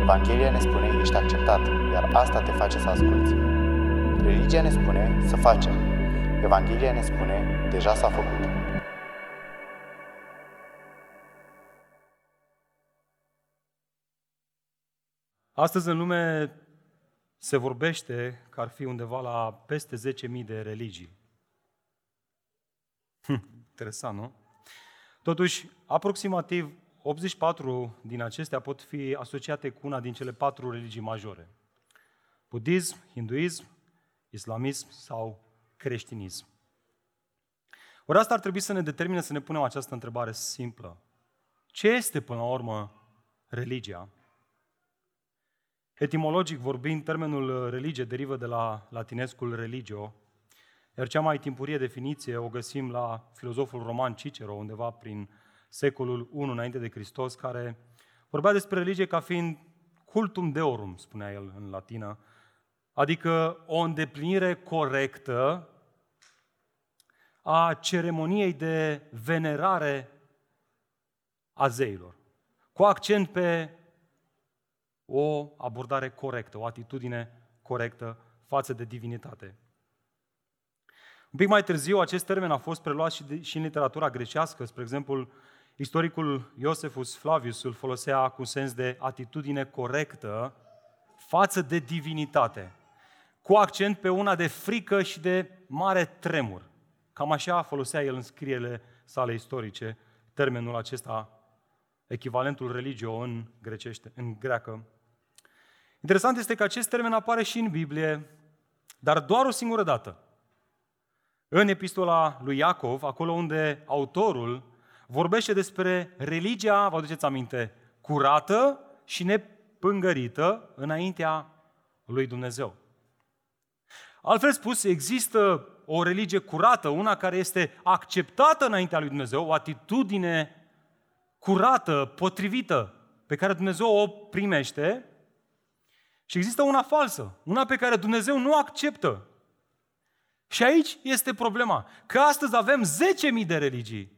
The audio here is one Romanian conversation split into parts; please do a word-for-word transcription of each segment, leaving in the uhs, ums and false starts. Evanghelia ne spune, ești acceptat, iar asta te face să asculți. Religia ne spune, să facem. Evanghelia ne spune, deja s-a făcut. Astăzi în lume se vorbește că ar fi undeva la peste zece mii de religii. Hm, interesant, nu? Totuși, aproximativ optzeci și patru din acestea pot fi asociate cu una din cele patru religii majore. Budism, hinduism, islamism sau creștinism. Ori asta ar trebui să ne determine să ne punem această întrebare simplă. Ce este până la urmă religia? Etimologic vorbind, termenul religie derivă de la latinescul religio, iar cea mai timpurie definiție o găsim la filozoful roman Cicero, undeva prin secolul întâi înainte de Hristos, care vorbea despre religie ca fiind cultum deorum, spunea el în latină, adică o îndeplinire corectă a ceremoniei de venerare a zeilor, cu accent pe o abordare corectă, o atitudine corectă față de divinitate. Un pic mai târziu, acest termen a fost preluat și, de, și în literatura grecească. Spre exemplu, istoricul Iosefus Flavius îl folosea cu sens de atitudine corectă față de divinitate, cu accent pe una de frică și de mare tremur. Cam așa folosea el în scrierile sale istorice termenul acesta, echivalentul religio în grecește, în greacă. Interesant este că acest termen apare și în Biblie, dar doar o singură dată. În epistola lui Iacov, acolo unde autorul vorbește despre religia, vă aduceți aminte, curată și nepângărită înaintea lui Dumnezeu. Altfel spus, există o religie curată, una care este acceptată înaintea lui Dumnezeu, o atitudine curată, potrivită, pe care Dumnezeu o primește, și există una falsă, una pe care Dumnezeu nu acceptă. Și aici este problema, că astăzi avem zece mii de religii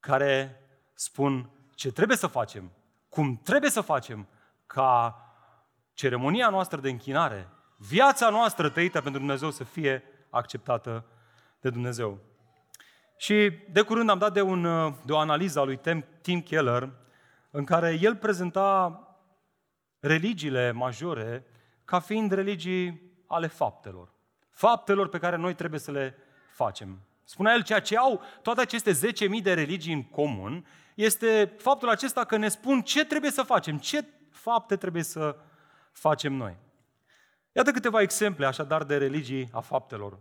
care spun ce trebuie să facem, cum trebuie să facem, ca ceremonia noastră de închinare, viața noastră trăită pentru Dumnezeu să fie acceptată de Dumnezeu. Și de curând am dat de, un, de o analiză a lui Tim Keller, în care el prezenta religiile majore ca fiind religii ale faptelor. Faptelor pe care noi trebuie să le facem. Spunea el, ceea ce au toate aceste zece mii de religii în comun este faptul acesta că ne spun ce trebuie să facem, ce fapte trebuie să facem noi. Iată câteva exemple așadar de religii a faptelor.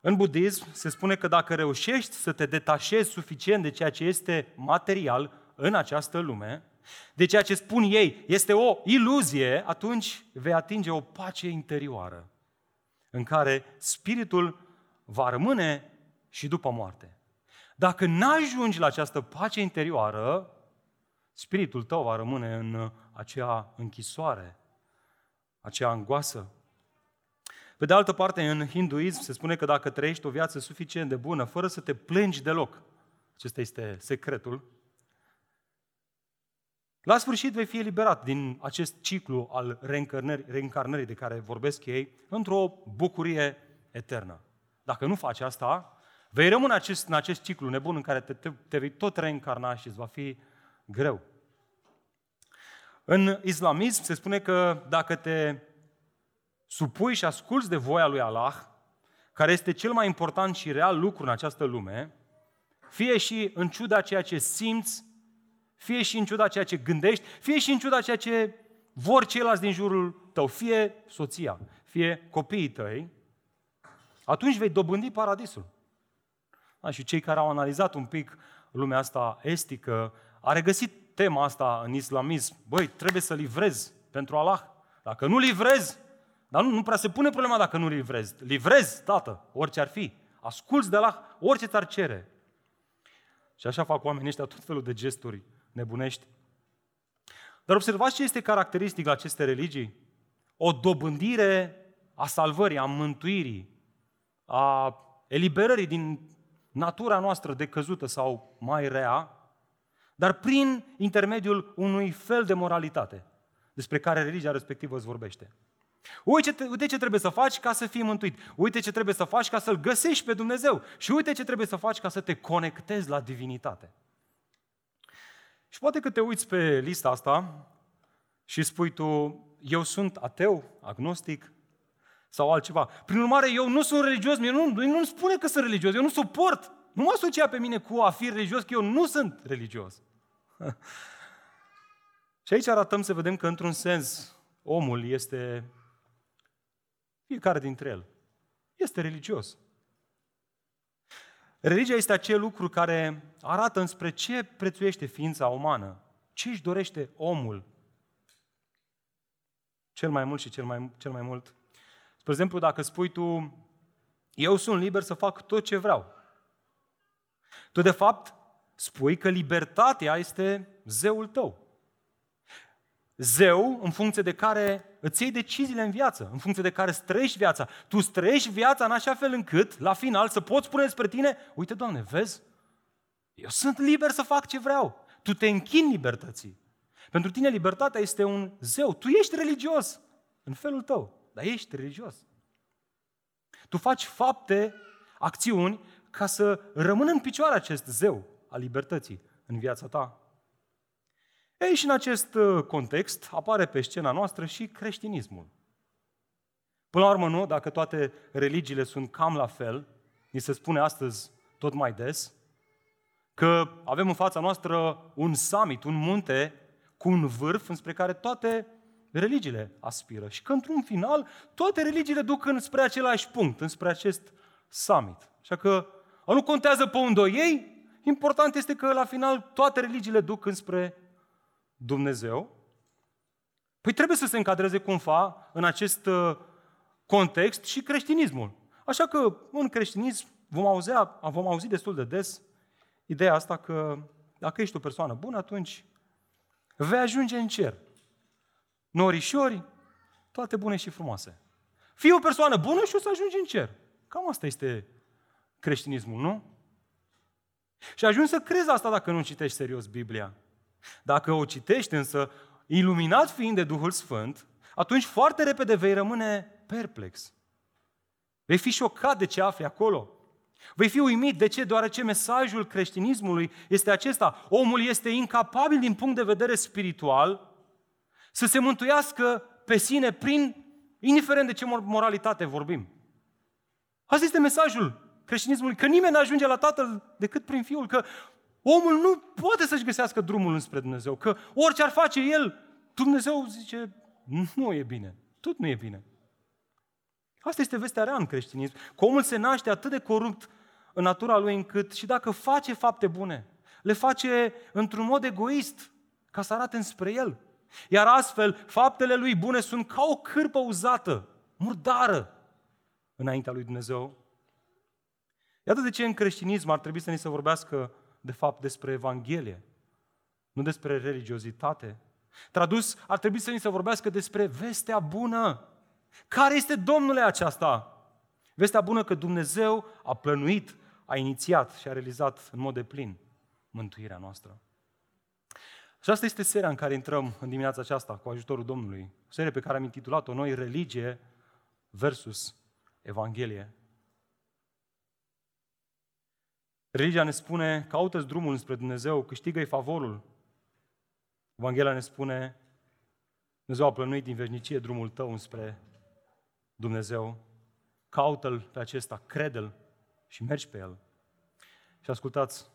În budism se spune că dacă reușești să te detașezi suficient de ceea ce este material în această lume, de ceea ce spun ei este o iluzie, atunci vei atinge o pace interioară în care spiritul va rămâne și după moarte. Dacă n-ajungi la această pace interioară, spiritul tău va rămâne în acea închisoare, acea angoasă. Pe de altă parte, în hinduism se spune că dacă trăiești o viață suficient de bună, fără să te plângi deloc, acesta este secretul, la sfârșit vei fi eliberat din acest ciclu al reîncarnării, reîncarnării de care vorbesc ei, într-o bucurie eternă. Dacă nu faci asta, vei rămâne acest, în acest ciclu nebun în care te, te, te vei tot reîncarna și îți va fi greu. În islamism se spune că dacă te supui și asculți de voia lui Allah, care este cel mai important și real lucru în această lume, fie și în ciuda ceea ce simți, fie și în ciuda ceea ce gândești, fie și în ciuda ceea ce vor ceilalți din jurul tău, fie soția, fie copiii tăi, atunci vei dobândi paradisul. Da, și cei care au analizat un pic lumea asta estică, a regăsit tema asta în islamism. Băi, trebuie să livrezi pentru Allah. Dacă nu livrezi, dar nu, nu prea se pune problema dacă nu livrezi. Livrezi, tată, orice ar fi. Asculți de la orice ți-ar cere. Și așa fac oamenii ăștia tot felul de gesturi nebunești. Dar observați ce este caracteristic la aceste religii? O dobândire a salvării, a mântuirii, a eliberării din natura noastră decăzută sau mai rea, dar prin intermediul unui fel de moralitate despre care religia respectivă îți vorbește. Uite ce trebuie să faci ca să fii mântuit. Uite ce trebuie să faci ca să-L găsești pe Dumnezeu. Și uite ce trebuie să faci ca să te conectezi la divinitate. Și poate că te uiți pe lista asta și spui tu, eu sunt ateu, agnostic sau altceva. Prin urmare, eu nu sunt religios, mie nu, nu-mi spune că sunt religios, eu nu suport. Nu mă asocia pe mine cu a fi religios, că eu nu sunt religios. Și aici arătăm să vedem că, într-un sens, omul este, fiecare dintre el, este religios. Religia este acel lucru care arată înspre ce prețuiește ființa umană, ce își dorește omul cel mai mult și cel mai, cel mai mult. Spre exemplu, dacă spui tu, eu sunt liber să fac tot ce vreau, tu de fapt spui că libertatea este zeul tău. Zeu în funcție de care îți iei deciziile în viață, în funcție de care îți trăiești viața. Tu îți trăiești viața în așa fel încât, la final, să poți spune despre tine, uite, Doamne, vezi, eu sunt liber să fac ce vreau. Tu te închini libertății. Pentru tine libertatea este un zeu. Tu ești religios în felul tău, dar ești religios. Tu faci fapte, acțiuni, ca să rămână în picioare acest zeu al libertății în viața ta. Ei, și în acest context apare pe scena noastră și creștinismul. Până la urmă, nu, dacă toate religiile sunt cam la fel, ni se spune astăzi tot mai des, că avem în fața noastră un summit, un munte cu un vârf înspre care toate religiile aspiră. Și că, într-un final, toate religiile duc înspre același punct, înspre acest summit. Așa că nu contează pe unde o iei, important este că, la final, toate religiile duc înspre Dumnezeu. Păi trebuie să se încadreze cumva în acest context și creștinismul. Așa că în creștinism vom auzea, vom auzi destul de des ideea asta că dacă ești o persoană bună, atunci vei ajunge în cer. Norișori, toate bune și frumoase. Fii o persoană bună și o să ajungi în cer. Cam asta este creștinismul, nu? Și ajungi să crezi asta dacă nu citești serios Biblia. Dacă o citești însă, iluminat fiind de Duhul Sfânt, atunci foarte repede vei rămâne perplex. Vei fi șocat de ce afli acolo. Vei fi uimit de ce, deoarece mesajul creștinismului este acesta. Omul este incapabil din punct de vedere spiritual să se mântuiască pe sine prin, indiferent de ce moralitate vorbim. Asta este mesajul creștinismului, că nimeni nu ajunge la Tatăl decât prin Fiul, că omul nu poate să-și găsească drumul înspre Dumnezeu, că orice ar face el, Dumnezeu zice, nu e bine, tot nu e bine. Asta este vestea rea în creștinism, că omul se naște atât de corupt în natura lui încât și dacă face fapte bune, le face într-un mod egoist, ca să arate înspre el. Iar astfel, faptele lui bune sunt ca o cârpă uzată, murdară, înaintea lui Dumnezeu. Iată de ce în creștinism ar trebui să ni se vorbească de fapt despre Evanghelie, nu despre religiozitate. Tradus, ar trebui să ni se vorbească despre vestea bună. Care este, Domnule, aceasta? Vestea bună că Dumnezeu a plănuit, a inițiat și a realizat în mod deplin mântuirea noastră. Și asta este seria în care intrăm în dimineața aceasta cu ajutorul Domnului. O serie pe care am intitulat-o noi, Religie versus Evanghelie. Religia ne spune, caută-ți drumul înspre Dumnezeu, câștigă-i favorul. Evanghelia ne spune, Dumnezeu a plănuit din veșnicie drumul tău înspre Dumnezeu. Caută-L pe acesta, crede-L și mergi pe El. Și ascultați, în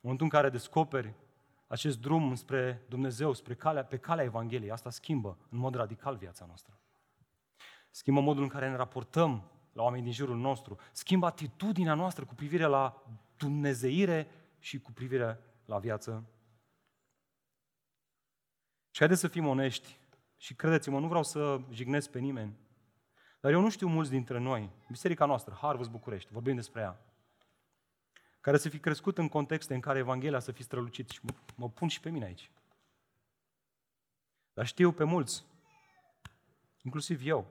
momentul în care descoperi acest drum înspre Dumnezeu, spre calea, pe calea Evangheliei, asta schimbă în mod radical viața noastră. Schimbă modul în care ne raportăm la oamenii din jurul nostru, schimbă atitudinea noastră cu privire la dumnezeire și cu privire la viață. Și haideți să fim onești Și credeți-mă, nu vreau să jignesc pe nimeni, dar eu nu știu mulți dintre noi, biserica noastră, Harvest București, vorbim despre ea, care să fi crescut în contexte în care Evanghelia să fi strălucit și mă, mă pun și pe mine aici. Dar știu pe mulți, inclusiv eu,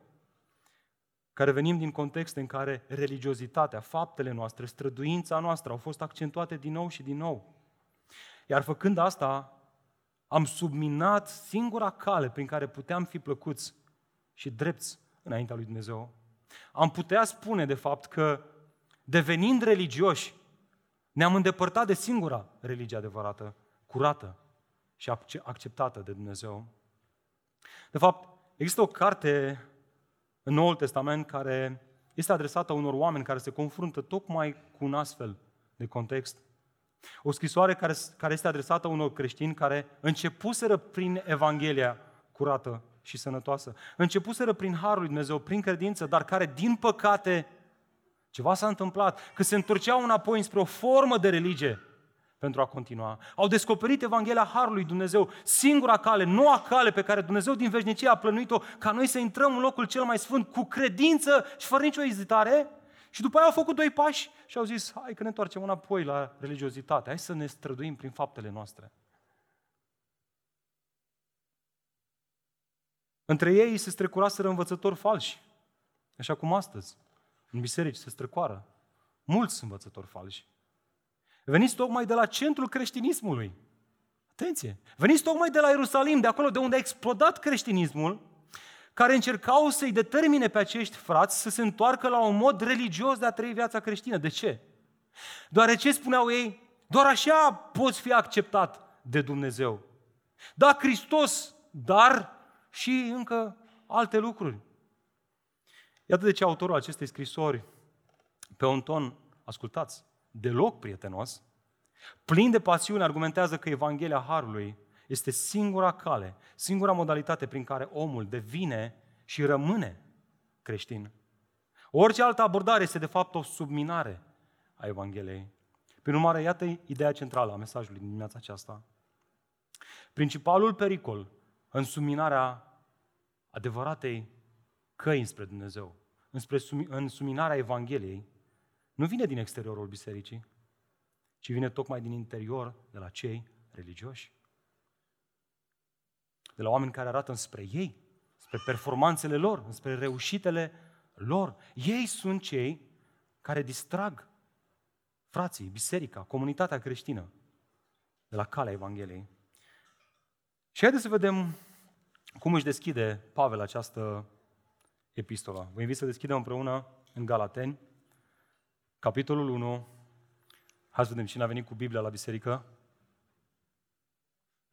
care venim din contexte în care religiozitatea, faptele noastre, străduința noastră au fost accentuate din nou și din nou. Iar făcând asta, am subminat singura cale prin care puteam fi plăcuți și drepți înaintea lui Dumnezeu. Am putea spune, de fapt, că devenind religioși, ne-am îndepărtat de singura religie adevărată, curată și acceptată de Dumnezeu. De fapt, există o carte în Noul Testament care este adresată unor oameni care se confruntă tocmai cu un astfel de context. O scrisoare care, care este adresată unor creștini care începuseră prin Evanghelia curată și sănătoasă, începuseră prin Harul lui Dumnezeu, prin credință, dar care, din păcate, ceva s-a întâmplat, că se întorceau înapoi înspre o formă de religie pentru a continua. Au descoperit Evanghelia Harului Dumnezeu, singura cale, noua cale pe care Dumnezeu din veșnicie a plănuit-o, ca noi să intrăm în locul cel mai sfânt cu credință și fără nicio ezitare. Și după aia au făcut doi pași și au zis, hai că ne întoarcem înapoi la religiozitate, hai să ne străduim prin faptele noastre. Între ei se strecuraseră învățători falși, așa cum astăzi în biserici se strecoară mulți învățători falși. Veniți tocmai de la centrul creștinismului. Atenție! Veniți tocmai de la Ierusalim, de acolo de unde a explodat creștinismul, care încercau să-i determine pe acești frați să se întoarcă la un mod religios de a trăi viața creștină. De ce? Deoarece spuneau ei, doar așa poți fi acceptat de Dumnezeu. Da, Hristos, dar și încă alte lucruri. Iată de ce autorul acestei scrisori, pe un ton, ascultați, deloc prietenos, plin de pasiune, argumentează că Evanghelia Harului este singura cale, singura modalitate prin care omul devine și rămâne creștin. Orice altă abordare este de fapt o subminare a Evangheliei. Prin urmare, iată ideea centrală a mesajului din dimineața aceasta. Principalul pericol în subminarea adevăratei căi înspre Dumnezeu, înspre sumi, în subminarea Evangheliei, nu vine din exteriorul bisericii, ci vine tocmai din interior, de la cei religioși. De la oameni care arată înspre ei, spre performanțele lor, spre reușitele lor. Ei sunt cei care distrag frații, biserica, comunitatea creștină de la calea Evangheliei. Și haideți să vedem cum își deschide Pavel această epistolă. Vă invit să deschidem împreună în Galateni, capitolul unu. Hai să vedem cine a venit cu Biblia la biserică.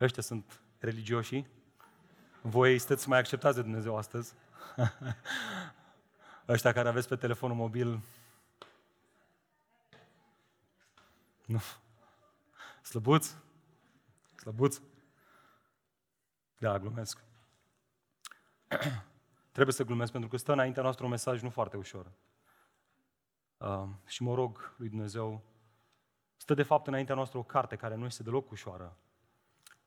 Ăștia sunt religioși. Voi sunteți mai acceptați de Dumnezeu astăzi. Ăștia care aveți pe telefonul mobil. Nu. Slăbuți? Slăbuți? Da, glumesc. Trebuie să glumesc pentru că stă înaintea noastră un mesaj nu foarte ușor. Uh, și mă rog lui Dumnezeu, stă de fapt înaintea noastră o carte care nu este deloc ușoară.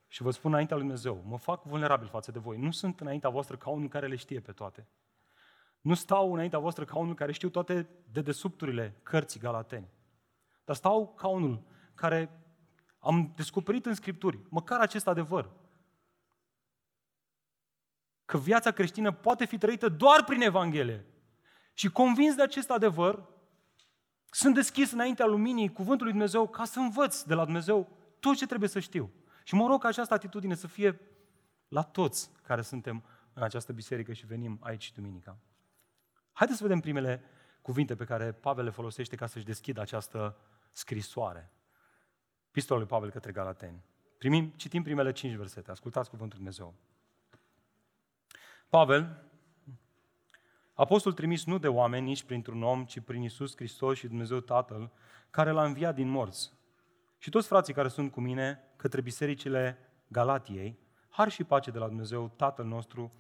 Și vă spun înaintea lui Dumnezeu, mă fac vulnerabil față de voi. Nu sunt înaintea voastră ca unul care le știe pe toate. Nu stau înaintea voastră ca unul care știu toate dedesubturile cărții Galateni. Dar stau ca unul care am descoperit în Scripturi, măcar acest adevăr, că viața creștină poate fi trăită doar prin Evanghelie. Și convins de acest adevăr, sunt deschis înaintea luminii cuvântului Dumnezeu ca să învăț de la Dumnezeu tot ce trebuie să știu. Și mă rog ca această atitudine să fie la toți care suntem în această biserică și venim aici duminica. Haideți să vedem primele cuvinte pe care Pavel le folosește ca să-și deschidă această scrisoare. Epistola lui Pavel către Galateni. Primim, citim primele cinci versete. Ascultați cuvântul Dumnezeu. Pavel, apostol trimis nu de oameni, nici printr-un om, ci prin Iisus Hristos și Dumnezeu Tatăl, care l-a înviat din morți. Și toți frații care sunt cu mine, către bisericile Galatiei, har și pace de la Dumnezeu Tatăl nostru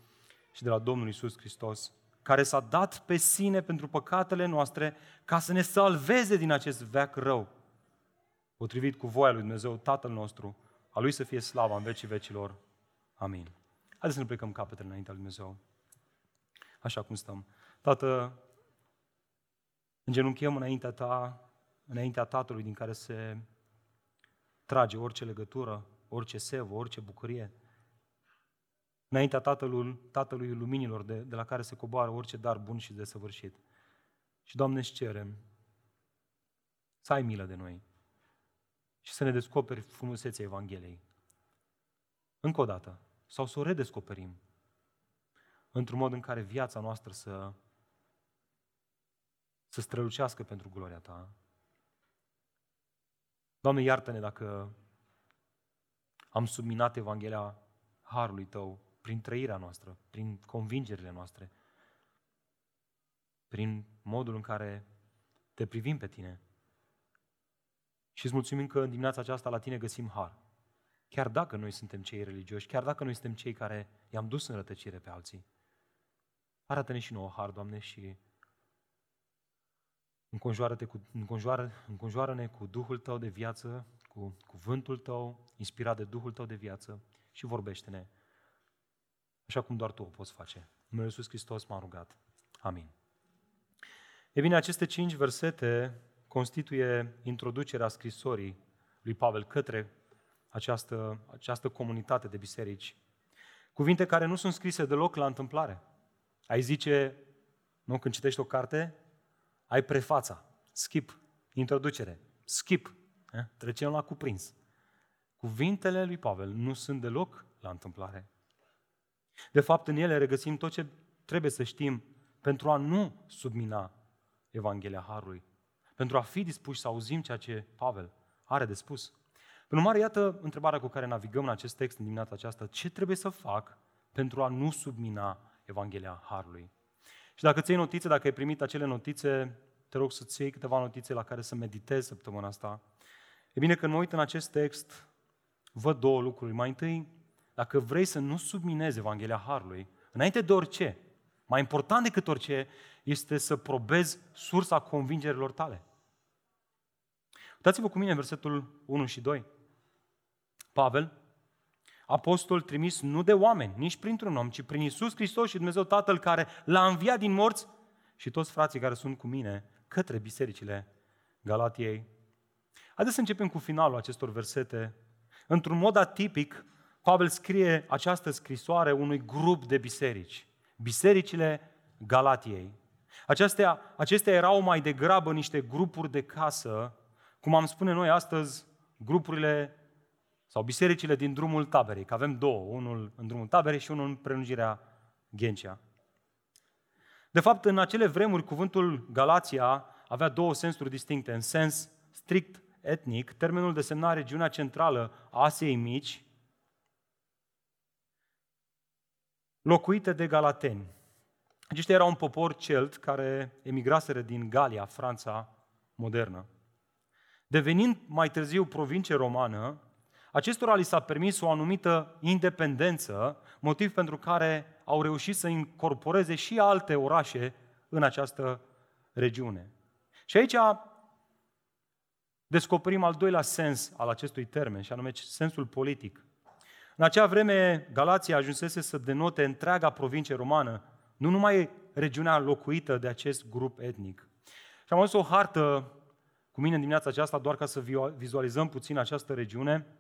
și de la Domnul Iisus Hristos, care s-a dat pe sine pentru păcatele noastre ca să ne salveze din acest veac rău, potrivit cu voia lui Dumnezeu Tatăl nostru, a Lui să fie slava în vecii vecilor. Amin. Haideți să ne plecăm capetele înaintea lui Dumnezeu, așa cum stăm. Tată, îngenunchem înaintea Ta, înaintea Tatălui din care se trage orice legătură, orice sevă, orice bucurie, înaintea Tatălui, Tatălui Luminilor, de, de la care se coboară orice dar bun și desăvârșit. Și, Doamne, îți cerem să ai milă de noi și să ne descoperi frumusețea Evangheliei. Încă o dată, sau să o redescoperim într-un mod în care viața noastră să, să strălucească pentru gloria Ta. Doamne, iartă-ne dacă am subminat Evanghelia Harului Tău prin trăirea noastră, prin convingerile noastre, prin modul în care Te privim pe Tine. Și îți mulțumim că în dimineața aceasta la Tine găsim har. Chiar dacă noi suntem cei religioși, chiar dacă noi suntem cei care i-am dus în rătăcire pe alții, arată-ne și nouă har, Doamne, și înconjoară-te cu, înconjoară, înconjoară-ne cu Duhul Tău de viață, cu cuvântul Tău, inspirat de Duhul Tău de viață, și vorbește-ne așa cum doar Tu o poți face. În numele Iisus Hristos m-a rugat. Amin. E bine, aceste cinci versete constituie introducerea scrisorii lui Pavel către această, această comunitate de biserici. Cuvinte care nu sunt scrise deloc la întâmplare. Ai zice, nu, când citești o carte, ai prefața, skip, introducere, skip, eh? trecem la cuprins. Cuvintele lui Pavel nu sunt deloc la întâmplare. De fapt, în ele regăsim tot ce trebuie să știm pentru a nu submina Evanghelia Harului, pentru a fi dispuși să auzim ceea ce Pavel are de spus. Prin urmare, iată întrebarea cu care navigăm în acest text în dimineața aceasta. Ce trebuie să fac pentru a nu submina Evanghelia Harului? Și dacă îți iei notițe, dacă ai primit acele notițe, te rog să-ți iei câteva notițe la care să meditezi săptămâna asta. E bine, că mă uit în acest text, văd două lucruri. Mai întâi, dacă vrei să nu subminezi Evanghelia Harului, înainte de orice, mai important decât orice, este să probezi sursa convingerilor tale. Uitați-vă cu mine versetul unu și doi. Pavel, apostol trimis nu de oameni, nici printr-un om, ci prin Iisus Hristos și Dumnezeu Tatăl care l-a înviat din morți, și toți frații care sunt cu mine, către bisericile Galatiei. Haideți să începem cu finalul acestor versete. Într-un mod atipic, Pavel scrie această scrisoare unui grup de biserici, bisericile Galatiei. Acestea, acestea erau mai degrabă niște grupuri de casă, cum am spune noi astăzi, grupurile sau bisericile din drumul taberei, că avem două, unul în drumul taberei și unul în prelungirea Ghencea. De fapt, în acele vremuri, cuvântul Galația avea două sensuri distincte. În sens strict etnic, termenul desemna regiunea centrală a Asiei Mici, locuită de galateni. Aceștia erau un popor celt care emigraseră din Galia, Franța modernă. Devenind mai târziu provincie romană, acestora li s-a permis o anumită independență, motiv pentru care au reușit să incorporeze și alte orașe în această regiune. Și aici descoperim al doilea sens al acestui termen, și anume sensul politic. În acea vreme, Galația ajunsese să denote întreaga provincie romană, nu numai regiunea locuită de acest grup etnic. Și am adus o hartă cu mine în dimineața aceasta, doar ca să vizualizăm puțin această regiune.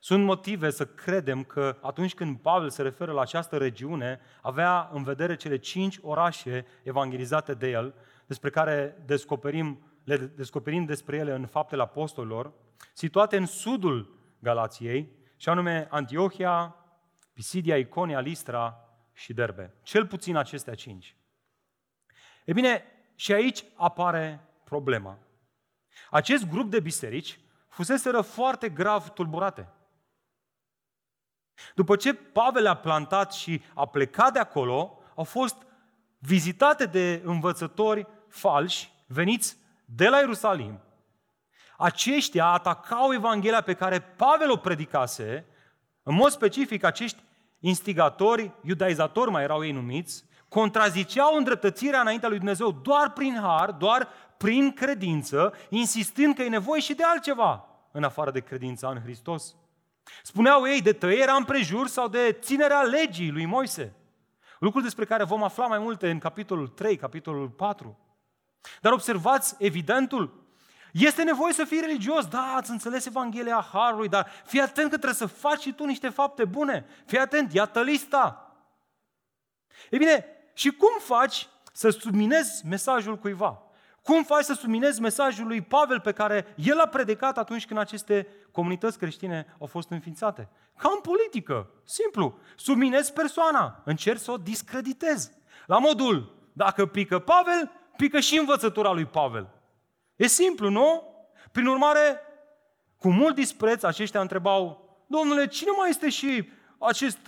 Sunt motive să credem că atunci când Pavel se referă la această regiune, avea în vedere cele cinci orașe evangelizate de el, despre care descoperim, le descoperim despre ele în Faptele Apostolilor, situate în sudul Galației, și anume Antiohia, Pisidia, Iconia, Listra și Derbe. Cel puțin acestea cinci. E bine, și aici apare problema. Acest grup de biserici fuseseră foarte grav tulburate. După ce Pavel a plantat și a plecat de acolo, au fost vizitate de învățători falși veniți de la Ierusalim. Aceștia atacau Evanghelia pe care Pavel o predicase, în mod specific acești instigatori, iudaizatori mai erau ei numiți, contraziceau îndreptățirea înaintea lui Dumnezeu doar prin har, doar prin credință, insistând că e nevoie și de altceva în afară de credința în Hristos. Spuneau ei de tăierea împrejur sau de ținerea legii lui Moise. Lucruri despre care vom afla mai multe în capitolul trei, capitolul patru. Dar observați evidentul. Este nevoie să fii religios, da, ați înțeles Evanghelia Harului, dar fii atent că trebuie să faci și tu niște fapte bune. Fii atent, iată lista. Ei bine, și cum faci să subminezi mesajul cuiva? Cum faci să subminezi mesajul lui Pavel pe care el a predicat atunci când aceste comunități creștine au fost înființate? Ca în politică, simplu, subminezi persoana, încerci să o discreditezi. La modul, dacă pică Pavel, pică și învățătura lui Pavel. E simplu, nu? Prin urmare, cu mult dispreț, aceștia întrebau, domnule, cine mai este și acest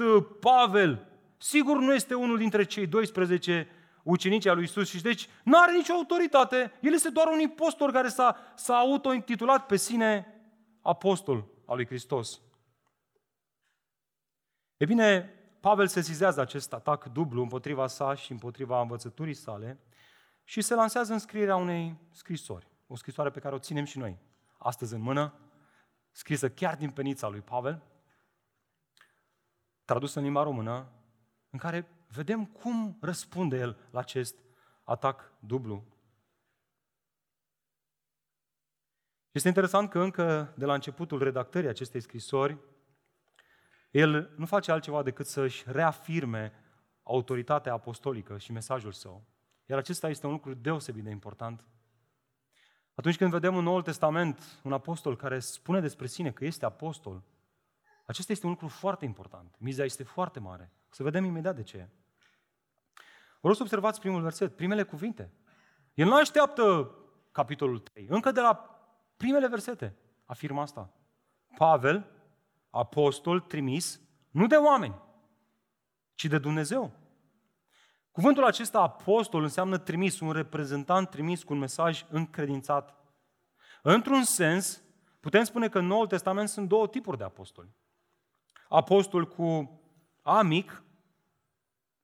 Pavel? Sigur nu este unul dintre cei doisprezece ucenicii al lui Iisus și deci nu are nicio autoritate. El este doar un impostor care s-a, s-a autointitulat pe sine apostol al lui Hristos. E bine, Pavel sesizează acest atac dublu împotriva sa și împotriva învățăturii sale și se lansează în scrierea unei scrisori, o scrisoare pe care o ținem și noi astăzi în mână, scrisă chiar din penița lui Pavel, tradusă în limba română, în care vedem cum răspunde el la acest atac dublu. Este interesant că încă de la începutul redactării acestei scrisori, el nu face altceva decât să-și reafirme autoritatea apostolică și mesajul său. Iar acesta este un lucru deosebit de important. Atunci când vedem în Noul Testament un apostol care spune despre sine că este apostol, acesta este un lucru foarte important. Miza este foarte mare. Să vedem imediat de ce. Vreau să observați primul verset, primele cuvinte. El nu așteaptă capitolul trei. Încă de la primele versete afirmă asta. Pavel, apostol trimis, nu de oameni, ci de Dumnezeu. Cuvântul acesta, apostol, înseamnă trimis, un reprezentant trimis cu un mesaj încredințat. Într-un sens, putem spune că în Noul Testament sunt două tipuri de apostoli. Apostol cu A mic,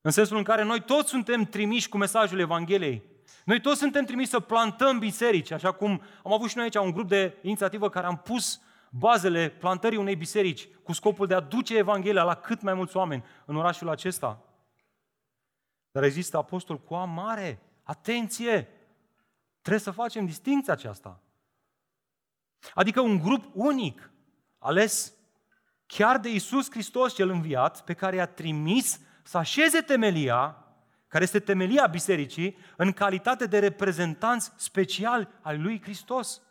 în sensul în care noi toți suntem trimiși cu mesajul Evangheliei. Noi toți suntem trimiși să plantăm biserici, așa cum am avut și noi aici un grup de inițiativă care am pus bazele plantării unei biserici cu scopul de a duce Evanghelia la cât mai mulți oameni în orașul acesta. Dar există apostol cu A mare. Atenție! Trebuie să facem distinția aceasta. Adică un grup unic, ales chiar de Iisus Hristos cel înviat, pe care i-a trimis să așeze temelia, care este temelia bisericii, în calitate de reprezentanți speciali ai lui Hristos.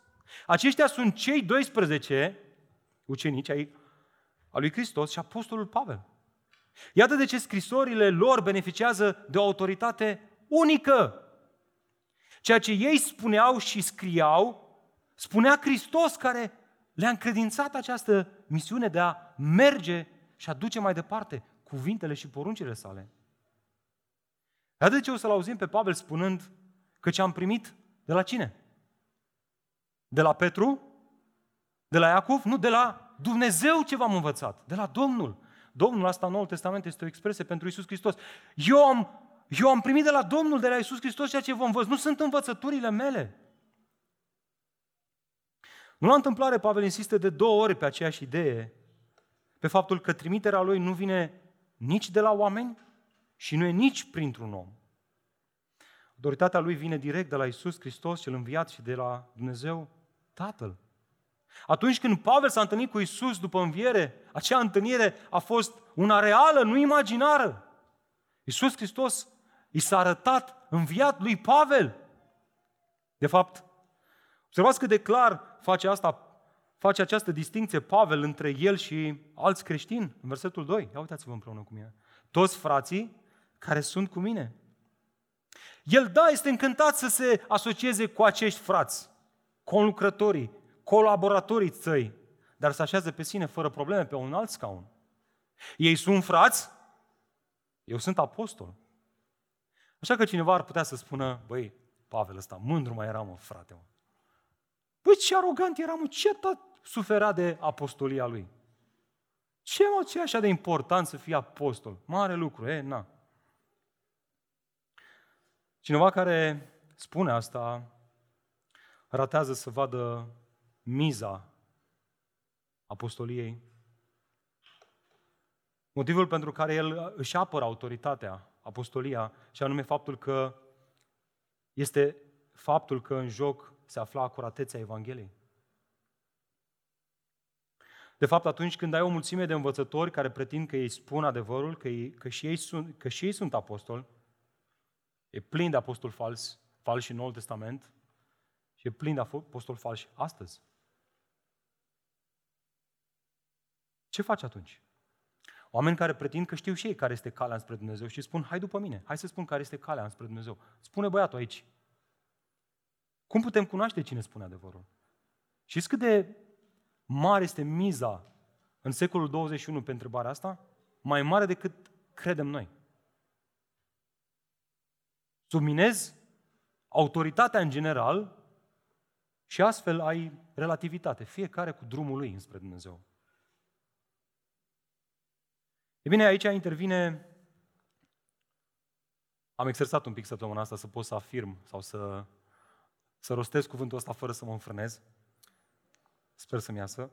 Aceștia sunt cei doisprezece ucenici ai lui Hristos și apostolul Pavel. Iată de ce scrisorile lor beneficiază de o autoritate unică. Ceea ce ei spuneau și scriau, spunea Hristos care le-a încredințat această misiune de a merge și a duce mai departe cuvintele și poruncile sale. Iată de ce o să-l auzim pe Pavel spunând că ce am primit de la cine? De la Petru? De la Iacov? Nu, de la Dumnezeu ce v-am învățat, de la Domnul. Domnul asta în Noul Testament este o expresie pentru Iisus Hristos. Eu am, eu am primit de la Domnul, de la Iisus Hristos ceea ce vă învăț. Nu sunt învățăturile mele. Nu la întâmplare, Pavel insistă de două ori pe aceeași idee, pe faptul că trimiterea lui nu vine nici de la oameni și nu e nici printr-un om. Autoritatea lui vine direct de la Iisus Hristos, cel înviat și de la Dumnezeu Tatăl. Atunci când Pavel s-a întâlnit cu Iisus după înviere, acea întâlnire a fost una reală, nu imaginară. Iisus Hristos i s-a arătat înviat lui Pavel. De fapt, observați cât de clar face asta, face această distinție Pavel între el și alți creștini. În versetul doi, ia uitați-vă împreună cu mine. Toți frații care sunt cu mine. El, da, este încântat să se asocieze cu acești frați, conlucrătorii, colaboratorii tăi, dar se așează pe sine fără probleme pe un alt scaun. Ei sunt frați, eu sunt apostol. Așa că cineva ar putea să spună, băi, Pavel ăsta, mândru mai era, mă, frate, mă. Păi ce arogant era, mă, ce tot suferea de apostolia lui. Ce, mă, ce așa de important să fii apostol? Mare lucru, e, na. Cineva care spune asta ratează să vadă miza apostoliei Motivul pentru care el își apără autoritatea, apostolia, și anume faptul că este faptul că în joc se afla acuratețea Evangheliei. De fapt, atunci când ai o mulțime de învățători care pretind că ei spun adevărul, că, ei, că, și, ei sunt, că și ei sunt apostoli, e plin de apostoli falsi, falși în Noul Testament și e plin de apostoli falși astăzi. Ce faci atunci? Oameni care pretind că știu și ei care este calea înspre Dumnezeu și spun, hai după mine, hai să spun care este calea înspre Dumnezeu. Spune băiatul aici. Cum putem cunoaște cine spune adevărul? Știți cât de mare este miza în secolul douăzeci și unu pe întrebarea asta? Mai mare decât credem noi. Subminezi autoritatea în general și astfel ai relativitate, fiecare cu drumul lui înspre Dumnezeu. E bine, aici intervine, am exersat un pic săptămâna asta să pot să afirm sau să, să rostesc cuvântul ăsta fără să mă înfrânez, sper să-mi iasă,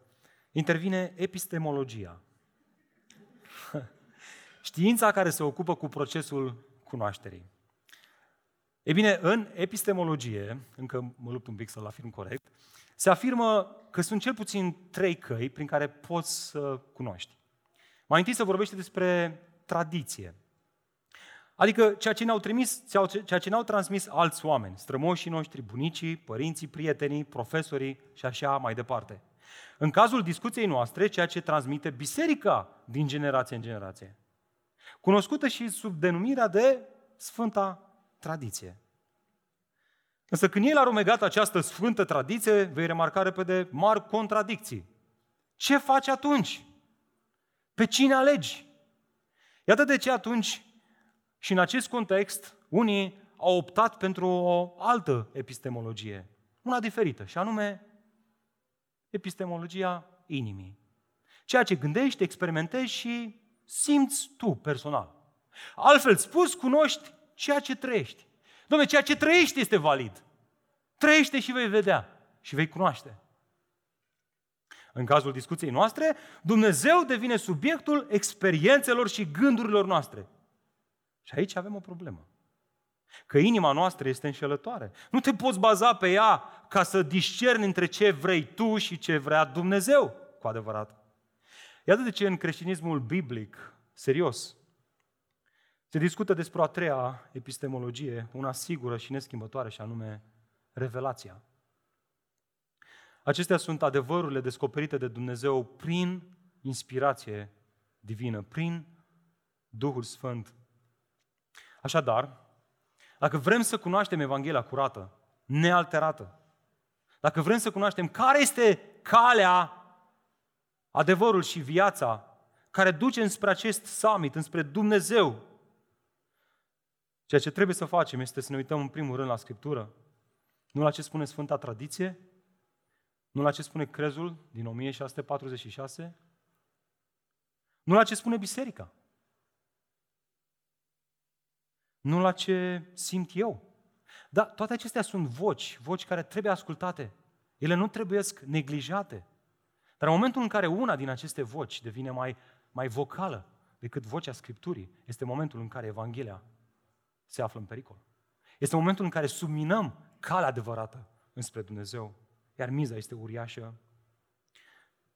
intervine epistemologia, știința care se ocupă cu procesul cunoașterii. E bine, în epistemologie, încă mă lupt un pic să-l afirm corect, se afirmă că sunt cel puțin trei căi prin care poți să cunoști. Mai întâi se vorbește despre tradiție. Adică ceea ce ne-au trimis, ceea ce ne-au transmis alți oameni, strămoșii noștri, bunicii, părinții, prietenii, profesorii și așa mai departe. În cazul discuției noastre, ceea ce transmite biserica din generație în generație. Cunoscută și sub denumirea de Sfânta Tradiție. Însă când el a rumegat această Sfântă Tradiție, vei remarca repede mari contradicții. Ce faci atunci? Pe cine alegi? Iată de ce atunci și în acest context unii au optat pentru o altă epistemologie, una diferită, și anume epistemologia inimii. Ceea ce gândești, experimentezi și simți tu personal. Altfel spus, cunoști ceea ce trăiești. Doamne, ceea ce trăiești este valid. Trăiește și vei vedea și vei cunoaște. În cazul discuției noastre, Dumnezeu devine subiectul experiențelor și gândurilor noastre. Și aici avem o problemă. Că inima noastră este înșelătoare. Nu te poți baza pe ea ca să discerni între ce vrei tu și ce vrea Dumnezeu, cu adevărat. Iată de ce în creștinismul biblic, serios, se discută despre a treia epistemologie, una sigură și neschimbătoare, și anume revelația. Acestea sunt adevărurile descoperite de Dumnezeu prin inspirație divină, prin Duhul Sfânt. Așadar, dacă vrem să cunoaștem Evanghelia curată, nealterată, dacă vrem să cunoaștem care este calea, adevărul și viața care duce înspre acest summit, înspre Dumnezeu, ceea ce trebuie să facem este să ne uităm în primul rând la Scriptură, nu la ce spune Sfânta Tradiție, nu la ce spune crezul din o mie șase sute patruzeci și șase, nu la ce spune biserica, nu la ce simt eu. Dar toate acestea sunt voci, voci care trebuie ascultate. Ele nu trebuiesc neglijate. Dar în momentul în care una din aceste voci devine mai, mai vocală decât vocea Scripturii, este momentul în care Evanghelia se află în pericol. Este momentul în care subminăm calea adevărată înspre Dumnezeu. Iar miza este uriașă.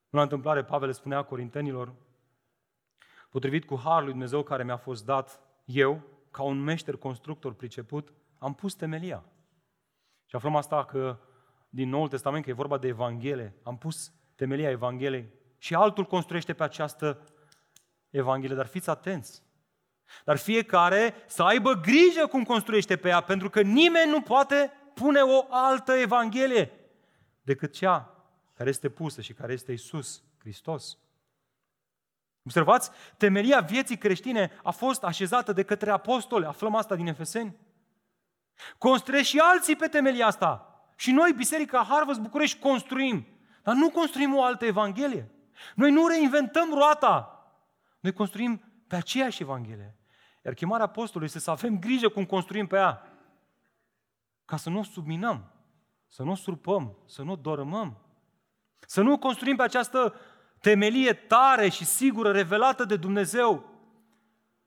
La întâmplare, Pavel le spunea corintenilor, potrivit cu harul lui Dumnezeu care mi-a fost dat, eu, ca un meșter constructor priceput, am pus temelia. Și aflăm asta că din Noul Testament, că e vorba de Evanghelie, am pus temelia Evangheliei și altul construiește pe această Evanghelie. Dar fiți atenți! Dar fiecare să aibă grijă cum construiește pe ea, pentru că nimeni nu poate pune o altă Evanghelie decât cea care este pusă și care este Iisus Hristos. Observați, temelia vieții creștine a fost așezată de către apostoli, aflăm asta din Efeseni. Construiesc și alții pe temelia asta. Și noi, Biserica Harvest București, construim, dar nu construim o altă Evanghelie. Noi nu reinventăm roata, noi construim pe aceeași Evanghelie. Iar chemarea apostolului este să avem grijă cum construim pe ea, ca să nu o subminăm, să nu o surpăm, să nu o dorămăm, să nu o construim pe această temelie tare și sigură revelată de Dumnezeu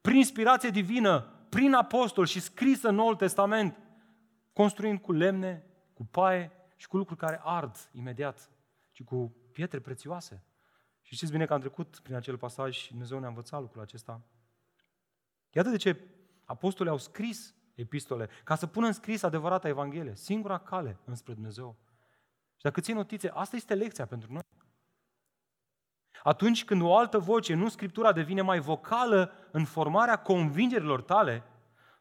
prin inspirație divină, prin apostol și scrisă în Noul Testament, construind cu lemne, cu paie și cu lucruri care ard imediat și cu pietre prețioase. Și știți bine că am trecut prin acel pasaj și Dumnezeu ne-a învățat lucrul acesta. Iată de ce apostolii au scris epistole, ca să pună în scris adevărata Evanghelie, singura cale înspre Dumnezeu. Și dacă ții notițe, asta este lecția pentru noi. Atunci când o altă voce, nu Scriptura, devine mai vocală în formarea convingerilor tale,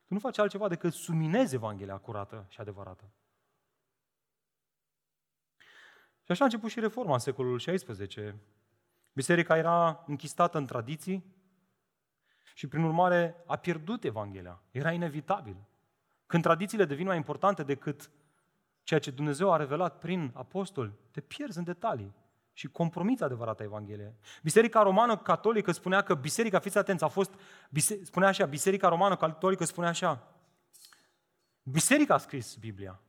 tu nu faci altceva decât suminezi Evanghelia curată și adevărată. Și așa a început și Reforma în secolul șaisprezece. Biserica era închistată în tradiții și, prin urmare, a pierdut Evanghelia. Era inevitabil. Când tradițiile devin mai importante decât ceea ce Dumnezeu a revelat prin apostoli, te pierzi în detalii și compromiți adevărata Evanghelie. Biserica romană-catolică spunea că biserica, fiți atenți, a fost, bise, spunea așa, biserica romană-catolică spunea așa, biserica a scris Biblia.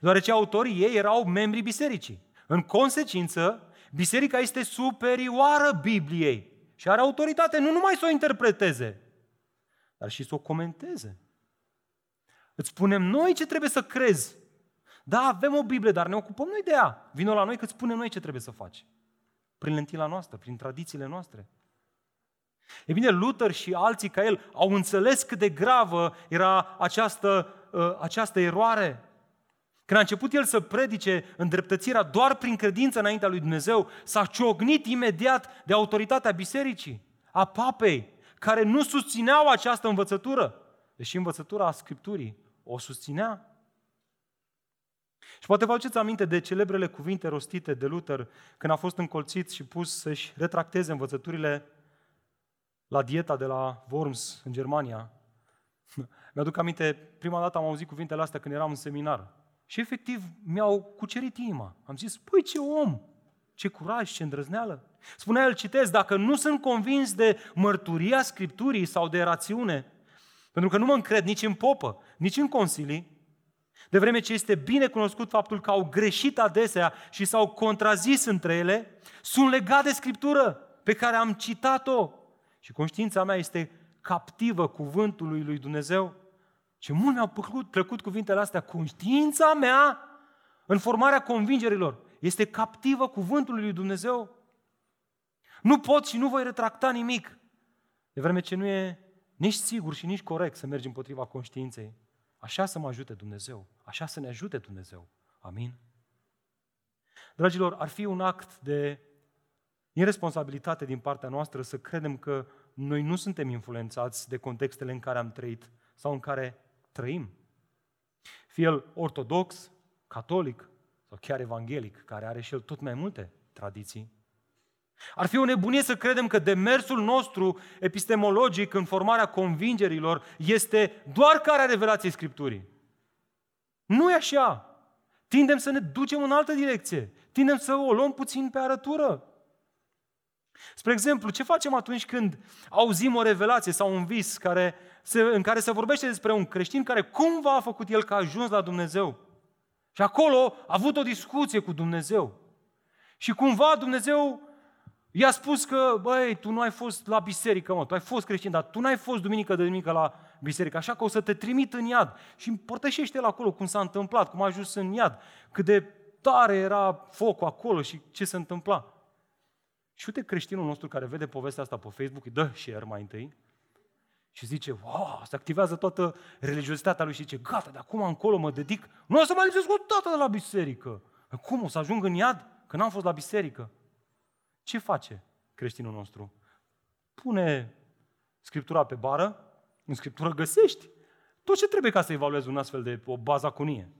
Deoarece autorii ei erau membrii bisericii. În consecință, biserica este superioară Bibliei și are autoritate nu numai să o interpreteze, dar și să o comenteze. Îți spunem noi ce trebuie să crezi. Da, avem o Biblie, dar ne ocupăm noi de ea. Vino la noi că îți spunem noi ce trebuie să faci. Prin lentila noastră, prin tradițiile noastre. E bine, Luther și alții ca el au înțeles cât de gravă era această, această eroare. Când a început el să predice îndreptățirea doar prin credință înaintea lui Dumnezeu, s-a ciognit imediat de autoritatea bisericii, a papei, care nu susțineau această învățătură, deși învățătura a Scripturii o susținea. Și poate vă aduceți aminte de celebrele cuvinte rostite de Luther când a fost încolțit și pus să-și retracteze învățăturile la dieta de la Worms, în Germania. Mi-aduc aminte, prima dată am auzit cuvintele astea când eram în seminar. Și efectiv mi-au cucerit inima. Am zis, păi ce om, ce curaj, ce îndrăzneală. Spunea el, citez, dacă nu sunt convins de mărturia Scripturii sau de rațiune, pentru că nu mă încred nici în popă, nici în consilii, de vreme ce este bine cunoscut faptul că au greșit adesea și s-au contrazis între ele, sunt legat de Scriptură pe care am citat-o și conștiința mea este captivă cuvântului lui Dumnezeu. Și mult mi-au plăcut, plăcut cuvintele astea. Conștiința mea, în formarea convingerilor, este captivă cuvântului lui Dumnezeu. Nu pot și nu voi retracta nimic, de vreme ce nu e nici sigur și nici corect să mergi împotriva conștiinței. Așa să mă ajute Dumnezeu, așa să ne ajute Dumnezeu. Amin? Dragilor, ar fi un act de irresponsabilitate din partea noastră să credem că noi nu suntem influențați de contextele în care am trăit sau în care trăim. Fie el ortodox, catolic sau chiar evanghelic, care are și el tot mai multe tradiții. Ar fi o nebunie să credem că demersul nostru epistemologic în formarea convingerilor este doar carea revelației Scripturii. Nu e așa. Tindem să ne ducem în altă direcție. Tindem să o luăm puțin pe arătură. Spre exemplu, ce facem atunci când auzim o revelație sau un vis care se, în care se vorbește despre un creștin care cumva a făcut el că a ajuns la Dumnezeu? Și acolo a avut o discuție cu Dumnezeu. Și cumva Dumnezeu i-a spus că, băi, tu nu ai fost la biserică, mă, tu ai fost creștin, dar tu n-ai fost duminică de duminică la biserică, așa că o să te trimit în iad. Și împărtășește el acolo cum s-a întâmplat, cum a ajuns în iad, cât de tare era focul acolo și ce se întâmpla. Și uite creștinul nostru care vede povestea asta pe Facebook, îi dă share mai întâi și zice, wow, se activează toată religiozitatea lui și zice, gata, de acum încolo mă dedic, nu o să mai lipsesc o dată de la biserică. Cum, o să ajung în iad că n-am fost la biserică? Ce face creștinul nostru? Pune Scriptura pe bară, în Scriptură găsești tot ce trebuie ca să evaluezi un astfel de o bazaconie.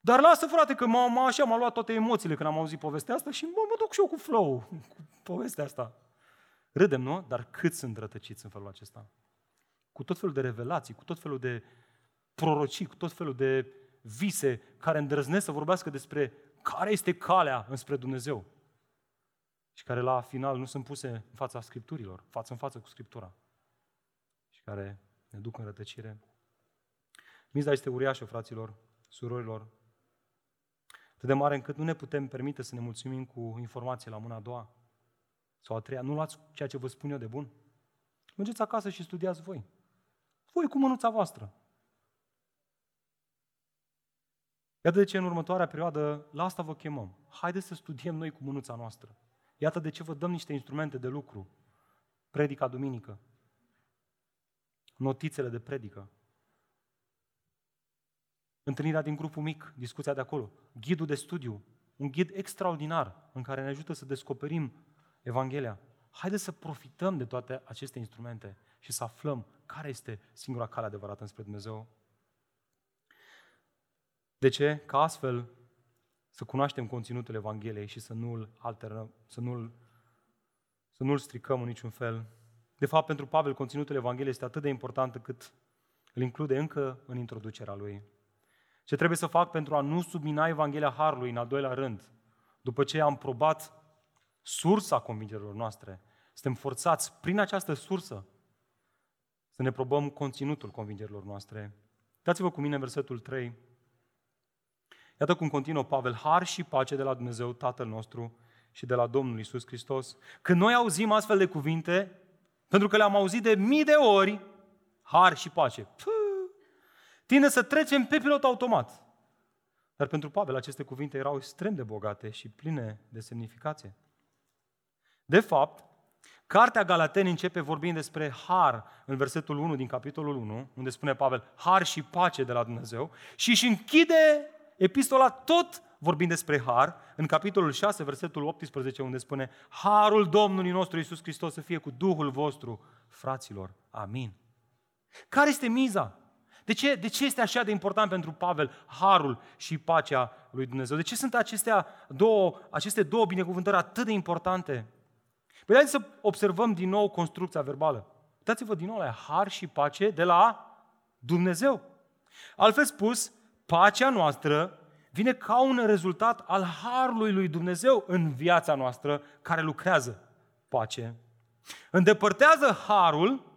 Dar lasă, frate, că m-a, m-a, așa, m-a luat toate emoțiile când am auzit povestea asta și mă, mă duc și eu cu flow, cu povestea asta. Râdem, nu? Dar cât sunt rătăciți în felul acesta? Cu tot felul de revelații, cu tot felul de prorocii, cu tot felul de vise care îndrăznesc să vorbească despre care este calea înspre Dumnezeu și care la final nu sunt puse în fața Scripturilor, față în față cu Scriptura și care ne duc în rătăcire. Miza este uriașă, fraților, surorilor. atât de mare încât nu ne putem permite să ne mulțumim cu informații la mâna a doua sau a treia. Nu luați ceea ce vă spun eu de bun. Mergeți acasă și studiați voi. Voi cu mânuța voastră. Iată de ce în următoarea perioadă, la asta vă chemăm. Haideți să studiem noi cu mânuța noastră. Iată de ce vă dăm niște instrumente de lucru. Predica duminică. Notițele de predică. Întâlnirea din grupul mic, discuția de acolo. Ghidul de studiu. Un ghid extraordinar în care ne ajută să descoperim Evanghelia. Haideți să profităm de toate aceste instrumente și să aflăm care este singura cale adevărată înspre Dumnezeu. De ce? Ca astfel să cunoaștem conținutul Evangheliei și să nu-l alterăm, să nu-l, să nu-l stricăm în niciun fel. De fapt, pentru Pavel, conținutul Evangheliei este atât de important încât îl include încă în introducerea lui. Ce trebuie să fac pentru a nu submina Evanghelia Harului în al doilea rând? După ce am probat sursa convingerilor noastre, suntem forțați prin această sursă să ne probăm conținutul convingerilor noastre. Dați-vă cu mine versetul trei. Iată cum continuă Pavel. Har și pace de la Dumnezeu, Tatăl nostru, și de la Domnul Iisus Hristos. Când noi auzim astfel de cuvinte, pentru că le-am auzit de mii de ori, har și pace, Puh, tinde să trecem pe pilot automat. Dar pentru Pavel aceste cuvinte erau extrem de bogate și pline de semnificație. De fapt, cartea Galateni începe vorbind despre har în versetul unu din capitolul unu, unde spune Pavel, har și pace de la Dumnezeu, și își închide epistola tot vorbind despre har, în capitolul șase, versetul optsprezece, unde spune harul Domnului nostru Iisus Hristos să fie cu Duhul vostru, fraților. Amin. Care este miza? De ce, de ce este așa de important pentru Pavel harul și pacea lui Dumnezeu? De ce sunt acestea două, aceste două binecuvântări atât de importante? Păi hai să observăm din nou construcția verbală. Uitați-vă din nou la har și pace de la Dumnezeu. Altfel spus, pacea noastră vine ca un rezultat al harului lui Dumnezeu în viața noastră care lucrează pace. Îndepărtează harul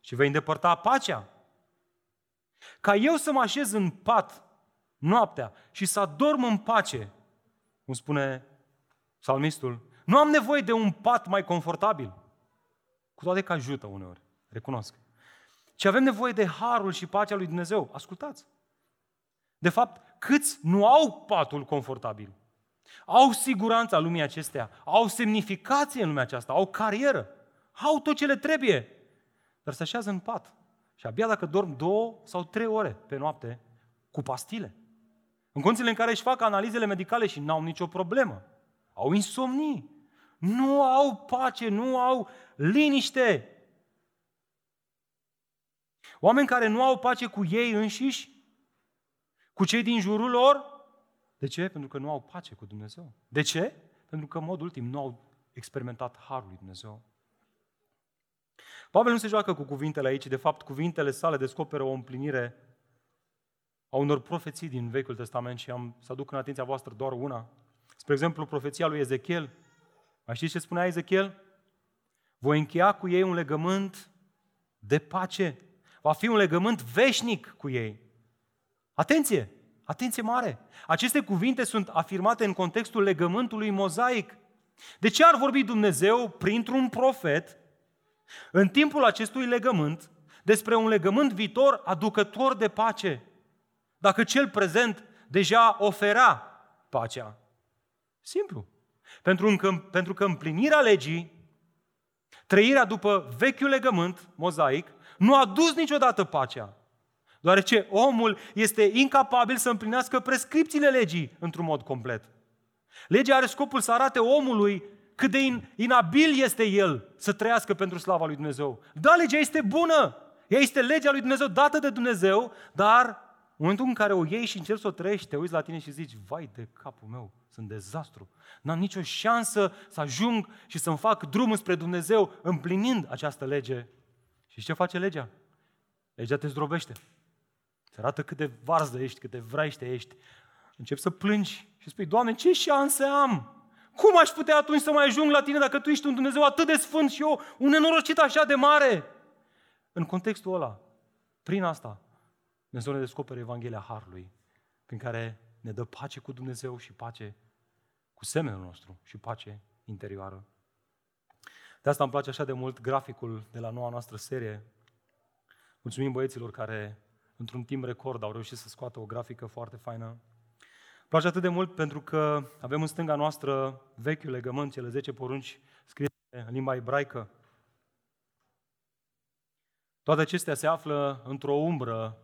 și vei îndepărta pacea. Ca eu să mă așez în pat noaptea și să adorm în pace, cum spune psalmistul, nu am nevoie de un pat mai confortabil, cu toate că ajută uneori, recunosc, ci avem nevoie de harul și pacea lui Dumnezeu. Ascultați! De fapt, câți nu au patul confortabil? Au siguranța lumii acesteia, au semnificație în lumea aceasta, au carieră, au tot ce le trebuie, dar se așează în pat. Și abia dacă dorm două sau trei ore pe noapte cu pastile, în condițiile în care își fac analizele medicale și n-au nicio problemă, au insomnii, nu au pace, nu au liniște. Oameni care nu au pace cu ei înșiși, cu cei din jurul lor. De ce? Pentru că nu au pace cu Dumnezeu. De ce? Pentru că, în mod ultim, nu au experimentat harul lui Dumnezeu. Pavel nu se joacă cu cuvintele aici. De fapt, cuvintele sale descoperă o împlinire a unor profeții din Vechiul Testament și am să aduc în atenția voastră doar una. Spre exemplu, profeția lui Ezechiel. Mai știți ce spunea Ezechiel? Voi încheia cu ei un legământ de pace. Va fi un legământ veșnic cu ei. Atenție! Atenție mare! Aceste cuvinte sunt afirmate în contextul legământului mozaic. De ce ar vorbi Dumnezeu printr-un profet în timpul acestui legământ despre un legământ viitor aducător de pace, dacă cel prezent deja oferea pacea? Simplu. Pentru că, pentru că împlinirea legii, trăirea după vechiul legământ mozaic, nu a dus niciodată pacea, deoarece omul este incapabil să împlinească prescripțiile legii într-un mod complet. Legea are scopul să arate omului cât de inabil este el să trăiască pentru slava lui Dumnezeu. Da, legea este bună, ea este legea lui Dumnezeu dată de Dumnezeu, dar în momentul în care o iei și încerci să o trăiești, te uiți la tine și zici, vai de capul meu, sunt dezastru, n-am nicio șansă să ajung și să-mi fac drumul spre Dumnezeu împlinind această lege. Și ce face legea? Legea te zdrobește. Îți arată cât de varză ești, cât de vraiște ești. Începi să plângi și spui, Doamne, ce șanse am? Cum aș putea atunci să mai ajung la tine dacă tu ești un Dumnezeu atât de sfânt și eu un nenorocit așa de mare? În contextul ăla, prin asta, Dumnezeu ne descoperă Evanghelia Harului, prin care ne dă pace cu Dumnezeu și pace cu semenul nostru și pace interioară. De asta îmi place așa de mult graficul de la noua noastră serie. Mulțumim băieților care, într-un timp record, au reușit să scoată o grafică foarte faină. Îmi place atât de mult pentru că avem în stânga noastră vechiul legământ, cele zece porunci scrise în limba ebraică. Toate acestea se află într-o umbră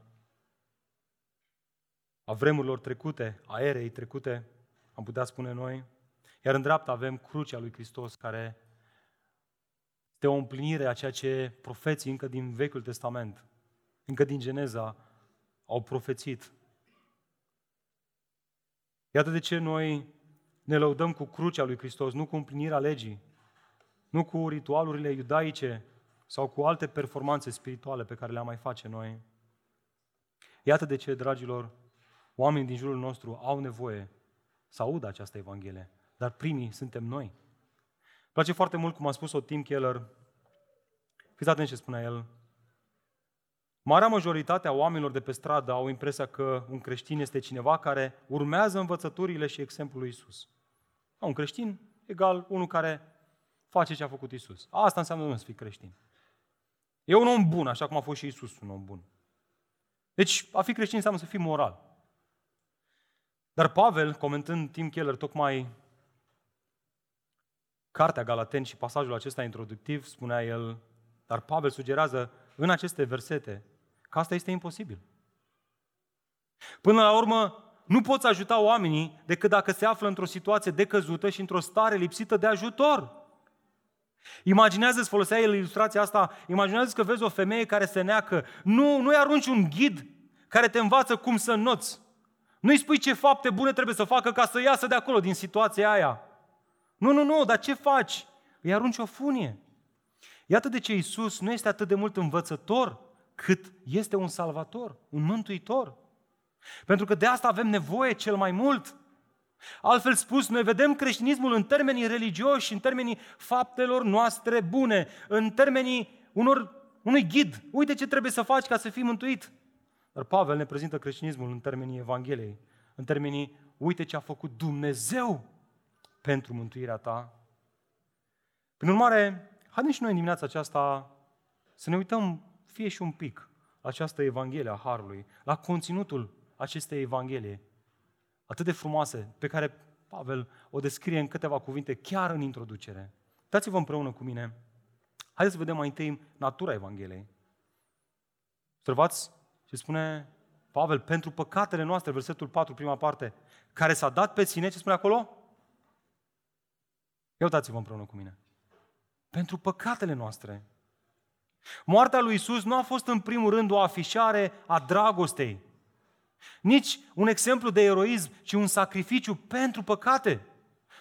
a vremurilor trecute, a erei trecute, am putea spune noi. Iar în dreapta avem crucea lui Hristos, care este o împlinire a ceea ce profeții încă din Vechiul Testament, încă din Geneza, au profețit. Iată de ce noi ne lăudăm cu crucea lui Hristos, nu cu împlinirea legii, nu cu ritualurile iudaice sau cu alte performanțe spirituale pe care le-am mai face noi. Iată de ce, dragilor, oamenii din jurul nostru au nevoie să audă această Evanghelie, dar primii suntem noi. Îmi place foarte mult cum a spus-o Tim Keller. Fiți atenți ce spunea el. Marea majoritate a oamenilor de pe stradă au impresia că un creștin este cineva care urmează învățăturile și exemplul lui Iisus. Un creștin egal unul care face ce a făcut Iisus. Asta înseamnă să fii creștin. E un om bun, așa cum a fost și Iisus un om bun. Deci a fi creștin înseamnă să fii moral. Dar Pavel, comentând Tim Keller, tocmai cartea Galateni și pasajul acesta introductiv, spunea el, dar Pavel sugerează în aceste versete că asta este imposibil. Până la urmă, nu poți ajuta oamenii decât dacă se află într-o situație decăzută și într-o stare lipsită de ajutor. Imaginează-ți, folosea el ilustrația asta, imaginează-ți că vezi o femeie care se neacă, nu, nu-i arunci un ghid care te învață cum să înnoți. Nu-i spui ce fapte bune trebuie să facă ca să iasă de acolo, din situația aia. Nu, nu, nu, dar ce faci? Îi arunci o funie. Iată de ce Iisus nu este atât de mult învățător, cât este un salvator, un mântuitor. Pentru că de asta avem nevoie cel mai mult. Altfel spus, noi vedem creștinismul în termenii religioși, în termenii faptelor noastre bune, în termenii unor, unui ghid. Uite ce trebuie să faci ca să fii mântuit. Dar Pavel ne prezintă creștinismul în termenii Evangheliei, în termenii, uite ce a făcut Dumnezeu pentru mântuirea ta. Prin urmare, haideți și noi în dimineața aceasta să ne uităm fie și un pic la această Evanghelie a Harului, la conținutul acestei Evanghelie atât de frumoase, pe care Pavel o descrie în câteva cuvinte, chiar în introducere. Dați-vă împreună cu mine. Haideți să vedem mai întâi natura Evangheliei. Observați ce spune Pavel, pentru păcatele noastre, versetul patru, prima parte, care s-a dat pe sine, ce spune acolo? Ia uitați-vă împreună cu mine. Pentru păcatele noastre. Moartea lui Iisus nu a fost în primul rând o afișare a dragostei, nici un exemplu de eroism, ci un sacrificiu pentru păcate.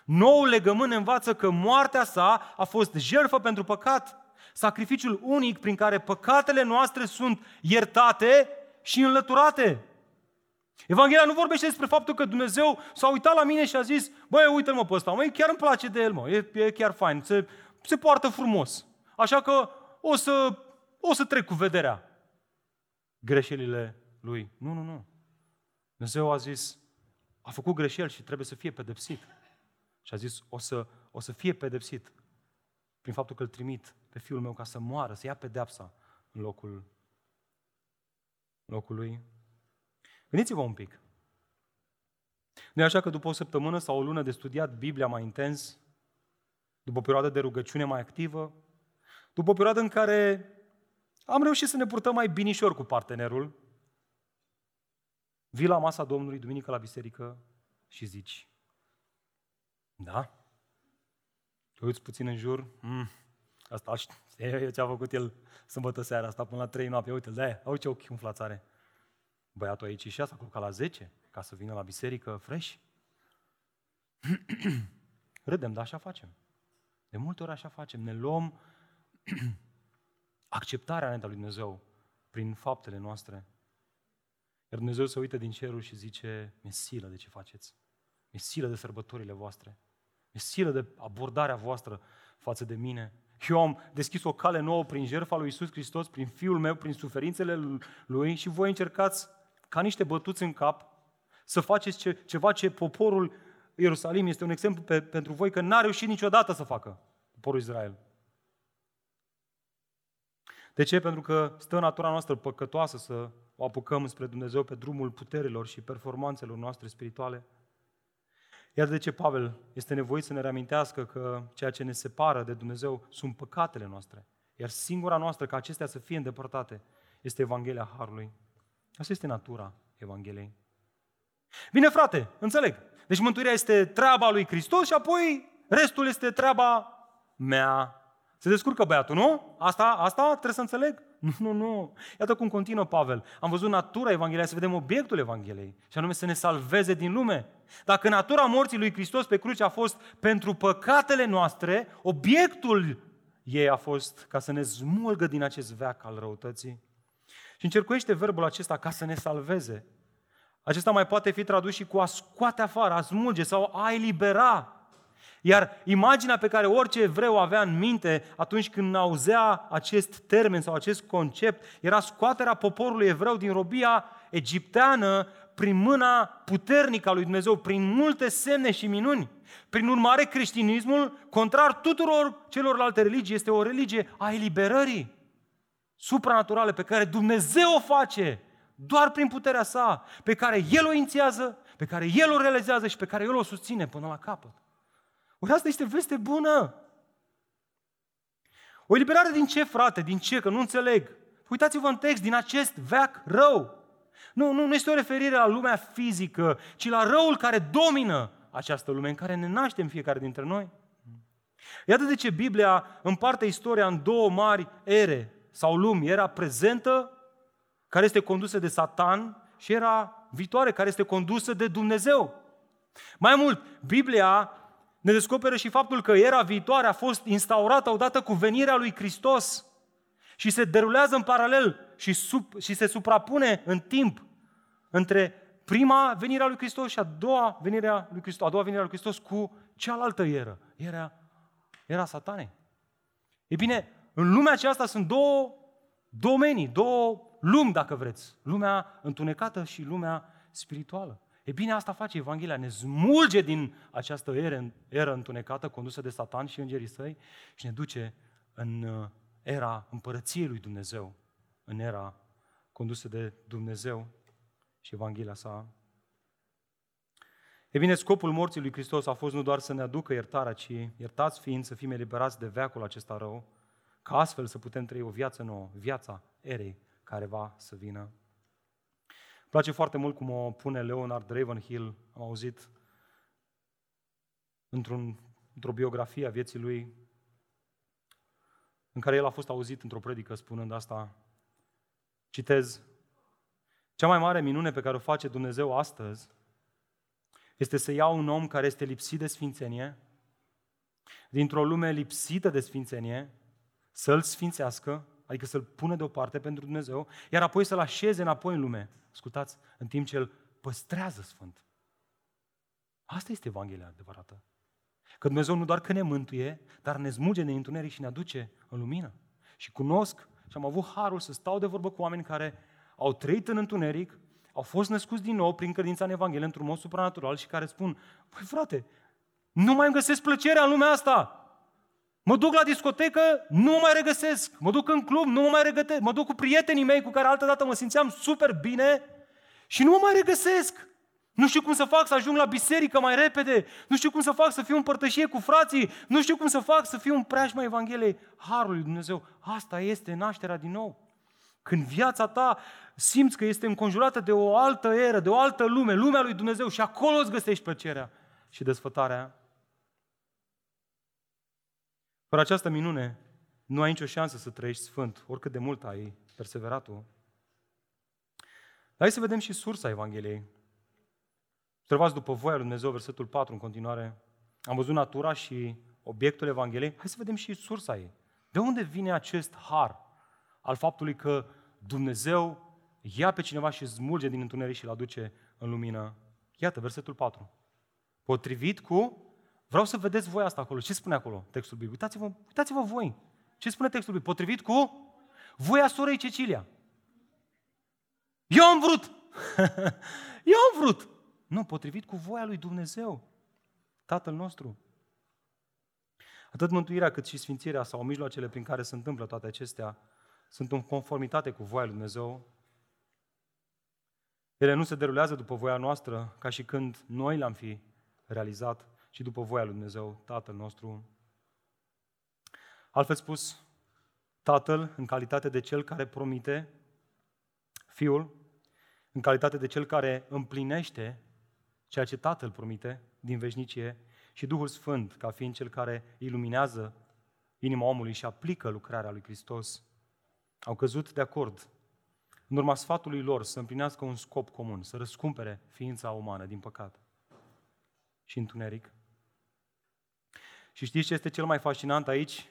Noul legământ ne învață că moartea sa a fost jertfă pentru păcat, sacrificiul unic prin care păcatele noastre sunt iertate și înlăturate. Evanghelia nu vorbește despre faptul că Dumnezeu s-a uitat la mine și a zis, băi, uite-l mă pe ăsta, măi, chiar îmi place de el, mă, e, e chiar fain, se, se poartă frumos, așa că o să, o să trec cu vederea greșelile lui. Nu, nu, nu. Dumnezeu a zis, a făcut greșeli și trebuie să fie pedepsit. Și a zis, o să, o să fie pedepsit prin faptul că îl trimit pe Fiul meu ca să moară, să ia pedeapsa în locul, în locul lui. Gândiți-vă un pic. Nu e așa că după o săptămână sau o lună de studiat Biblia mai intens, după o perioadă de rugăciune mai activă, după o perioadă în care am reușit să ne purtăm mai binișor cu partenerul, vii la masa Domnului, duminică la biserică și zici, da? Te uiți puțin în jur, mm, asta e ce a făcut el sâmbătă seara asta până la trei noapte, uite-l, da, uite ce ochi umflați are. Băiatul aici și asta, culca la zece, ca să vină la biserică fresh. Râdem, dar așa facem. De multe ori așa facem, ne luăm acceptarea netă lui Dumnezeu prin faptele noastre. Iar Dumnezeu se uită din cerul și zice, mi-e silă de ce faceți, mi-e silă de sărbătorile voastre, mi-e silă de abordarea voastră față de mine. Eu am deschis o cale nouă prin jertfa lui Iisus Hristos, prin Fiul meu, prin suferințele Lui și voi încercați ca niște bătuți în cap să faceți ce, ceva ce poporul Ierusalim este un exemplu pe, pentru voi că n-a reușit niciodată să facă poporul Israel. De ce? Pentru că stă în natura noastră păcătoasă să o apucăm spre Dumnezeu pe drumul puterilor și performanțelor noastre spirituale. Iar de ce Pavel este nevoit să ne reamintească că ceea ce ne separă de Dumnezeu sunt păcatele noastre, iar singura noastră ca acestea să fie îndepărtate este Evanghelia Harului. Asta este natura Evangheliei. Bine, frate, înțeleg. Deci mântuirea este treaba lui Hristos și apoi restul este treaba mea. Se descurcă băiatul, nu? Asta, asta trebuie să înțeleg? Nu, nu, nu. Iată cum continuă Pavel. Am văzut natura Evangheliei, să vedem obiectul Evangheliei, și anume să ne salveze din lume. Dacă natura morții lui Hristos pe cruce a fost pentru păcatele noastre, obiectul ei a fost ca să ne smulgă din acest veac al răutății. Și încercuiește verbul acesta ca să ne salveze. Acesta mai poate fi tradus și cu a scoate afară, a smulge sau a elibera. Iar imaginea pe care orice evreu avea în minte atunci când auzea acest termen sau acest concept era scoaterea poporului evreu din robia egipteană prin mâna puternică a lui Dumnezeu, prin multe semne și minuni. Prin urmare, creștinismul, contrar tuturor celorlalte religii, este o religie a eliberării supranaturale pe care Dumnezeu o face doar prin puterea sa, pe care El o inițiază, pe care El o realizează și pe care El o susține până la capăt. Ori asta este veste bună. O eliberare din ce, frate? Din ce? Că nu înțeleg. Uitați-vă în text, din acest veac rău. Nu, nu, nu este o referire la lumea fizică, ci la răul care domină această lume în care ne naștem fiecare dintre noi. Iată de ce Biblia împarte istoria în două mari ere sau lumi. Era prezentă, care este condusă de Satan, și era viitoare, care este condusă de Dumnezeu. Mai mult, Biblia ne descoperă și faptul că era viitoare a fost instaurată odată cu venirea lui Hristos și se derulează în paralel și, sub, și se suprapune în timp între prima venire a lui Hristos și a doua venire a lui Hristos, a doua venire a lui Hristos cu cealaltă eră, era, era Satanei. E bine, în lumea aceasta sunt două domenii, două lumi, dacă vreți, lumea întunecată și lumea spirituală. E bine, asta face Evanghelia, ne smulge din această eră, eră întunecată, condusă de Satan și îngerii săi, și ne duce în era împărăției lui Dumnezeu, în era condusă de Dumnezeu și Evanghelia sa. E bine, scopul morții lui Hristos a fost nu doar să ne aducă iertarea, ci iertați fiind să fim eliberați de veacul acesta rău, ca astfel să putem trăi o viață nouă, viața erei care va să vină. Îmi place foarte mult cum o pune Leonard Ravenhill, am auzit într-un, într-o biografie a vieții lui, în care el a fost auzit într-o predică spunând asta. Citez: cea mai mare minune pe care o face Dumnezeu astăzi este să ia un om care este lipsit de sfințenie, dintr-o lume lipsită de sfințenie, să-l sfințească, adică să-l pună deoparte pentru Dumnezeu, iar apoi să-l așeze înapoi în lume. Ascultați, în timp ce îl păstrează sfânt. Asta este Evanghelia adevărată. Că Dumnezeu nu doar că ne mântuie, dar ne smulge din întuneric și ne aduce în lumină. Și cunosc și am avut harul să stau de vorbă cu oameni care au trăit în întuneric, au fost născuți din nou prin credința în Evanghelie într-un mod supranatural și care spun: păi frate, nu mai îmi găsesc plăcerea în lumea asta. Mă duc la discotecă, nu mă mai regăsesc. Mă duc în club, nu mă mai regăsesc. Mă duc cu prietenii mei cu care altădată mă simțeam super bine și nu mă mai regăsesc. Nu știu cum să fac să ajung la biserică mai repede. Nu știu cum să fac să fiu în părtășie cu frații. Nu știu cum să fac să fiu în preajma Evangheliei Harului lui Dumnezeu. Asta este nașterea din nou. Când viața ta simți că este înconjurată de o altă eră, de o altă lume, lumea lui Dumnezeu, și acolo îți găsești plăcerea și desfătarea. Fără această minune, nu ai nicio șansă să trăiești sfânt, oricât de mult ai perseverat tu. Dar hai să vedem și sursa Evangheliei. Observați după voia lui Dumnezeu, versetul patru în continuare. Am văzut natura și obiectul Evangheliei. Hai să vedem și sursa ei. De unde vine acest har al faptului că Dumnezeu ia pe cineva și smulge din întuneric și îl aduce în lumină? Iată, versetul patru. Potrivit cu... Vreau să vedeți voi asta acolo. Ce spune acolo textul biblic? Uitați-vă, uitați-vă voi. Ce spune textul biblic? Potrivit cu voia sorei Cecilia. Eu am vrut! Eu am vrut! Nu, potrivit cu voia lui Dumnezeu, Tatăl nostru. Atât mântuirea cât și sfințirea sau mijloacele prin care se întâmplă toate acestea sunt în conformitate cu voia lui Dumnezeu. Ele nu se derulează după voia noastră ca și când noi l-am fi realizat, ci după voia lui Dumnezeu, Tatăl nostru. Altfel spus, Tatăl, în calitate de Cel care promite, Fiul, în calitate de Cel care împlinește ceea ce Tatăl promite din veșnicie, și Duhul Sfânt, ca fiind Cel care iluminează inima omului și aplică lucrarea lui Hristos, au căzut de acord, în urma sfatului lor, să împlinească un scop comun, să răscumpere ființa umană din păcat și întuneric. Și știți ce este cel mai fascinant aici?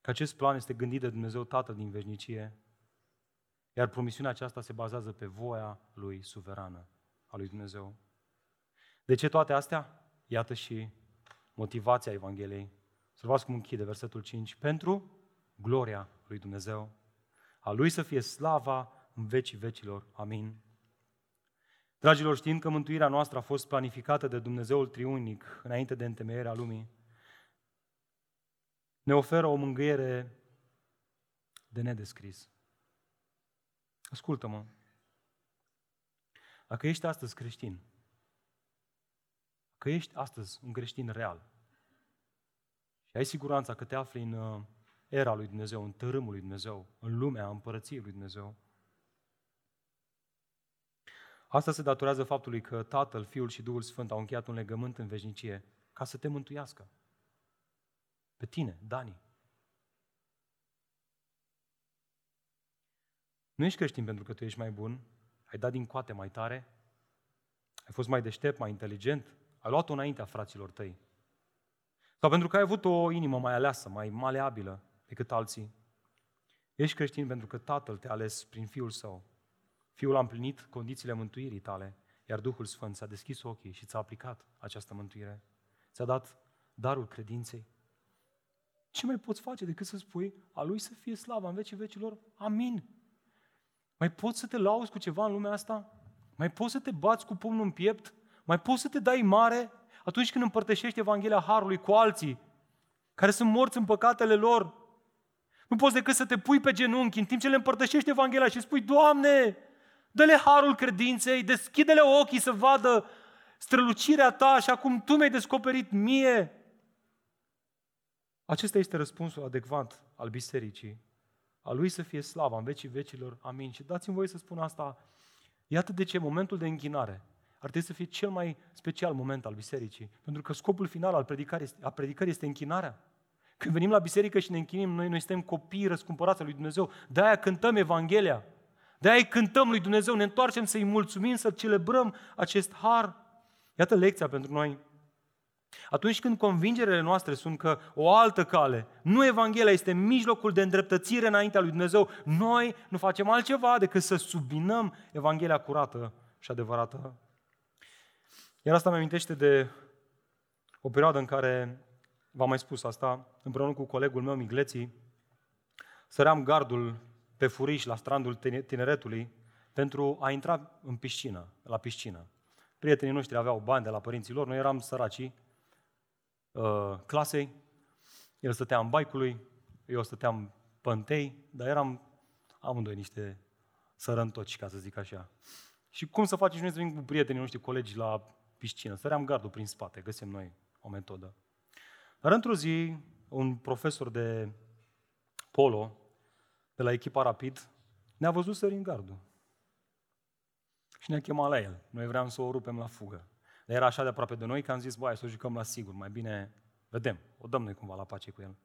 Că acest plan este gândit de Dumnezeu Tatăl din veșnicie, iar promisiunea aceasta se bazează pe voia lui suverană, a lui Dumnezeu. De ce toate astea? Iată și motivația Evangheliei. Observați cum închide versetul cinci. Pentru gloria lui Dumnezeu. A Lui să fie slava în vecii vecilor. Amin. Dragilor, știind că mântuirea noastră a fost planificată de Dumnezeul Triunic înainte de întemeierea lumii, ne oferă o mângâiere de nedescris. Ascultă-mă, dacă ești astăzi creștin, că ești astăzi un creștin real și ai siguranța că te afli în era lui Dumnezeu, în tărâmul lui Dumnezeu, în lumea împărăției lui Dumnezeu, asta se datorează faptului că Tatăl, Fiul și Duhul Sfânt au încheiat un legământ în veșnicie ca să te mântuiască. Pe tine, Dani. Nu ești creștin pentru că tu ești mai bun, ai dat din coate mai tare, ai fost mai deștept, mai inteligent, ai luat-o înaintea fraților tăi. Sau pentru că ai avut o inimă mai aleasă, mai maleabilă decât alții. Ești creștin pentru că Tatăl te-a ales prin Fiul Său. Fiul a împlinit condițiile mântuirii tale, iar Duhul Sfânt s-a deschis ochii și ți-a aplicat această mântuire. Ți-a dat darul credinței. Ce mai poți face decât să spui: a Lui să fie slava în vecii vecilor? Amin! Mai poți să te lauzi cu ceva în lumea asta? Mai poți să te bați cu pumnul în piept? Mai poți să te dai mare atunci când împărtășești Evanghelia Harului cu alții care sunt morți în păcatele lor? Nu poți decât să te pui pe genunchi în timp ce le împărtășești Evanghelia și spui: Doamne, dă-le harul credinței, deschide-le ochii să vadă strălucirea Ta așa cum Tu mi-ai descoperit mie. Acesta este răspunsul adecvat al bisericii. A Lui să fie slava în vecii vecilor. Amin. Și dați-mi voie să spun asta. Iată de ce momentul de închinare ar trebui să fie cel mai special moment al bisericii, pentru că scopul final al predicării, a predicării este închinarea. Când venim la biserică și ne închinim, noi, noi suntem copii răscumpărați al lui Dumnezeu, de-aia cântăm Evanghelia, de-aia cântăm lui Dumnezeu, ne întoarcem să-i mulțumim, să celebrăm acest har. Iată lecția pentru noi. Atunci când convingerile noastre sunt că o altă cale, nu Evanghelia, este mijlocul de îndreptățire înaintea lui Dumnezeu, noi nu facem altceva decât să subminăm Evanghelia curată și adevărată. Iar asta mi amintește de o perioadă în care, v-am mai spus asta, împreună cu colegul meu Migleci, săream gardul pe furiș la strandul Tineretului pentru a intra în piscină, la piscină. Prietenii noștri aveau bani de la părinții lor, noi eram săracii uh, clasei, el stătea în baicului, eu stăteam pe întâi, dar eram amândoi niște sărăntoci, ca să zic așa. Și cum să facem și noi să venim cu prietenii noștri, colegi, la piscină? Săream gardul prin spate, găsim noi o metodă. Dar într-o zi, un profesor de polo, de la echipa Rapid, ne-a văzut sărind gardul. Și ne-a chemat la el. Noi vream să o rupem la fugă. Dar era așa de aproape de noi că am zis: bă, să o jucăm la sigur, mai bine vedem, o dăm noi cumva la pace cu el.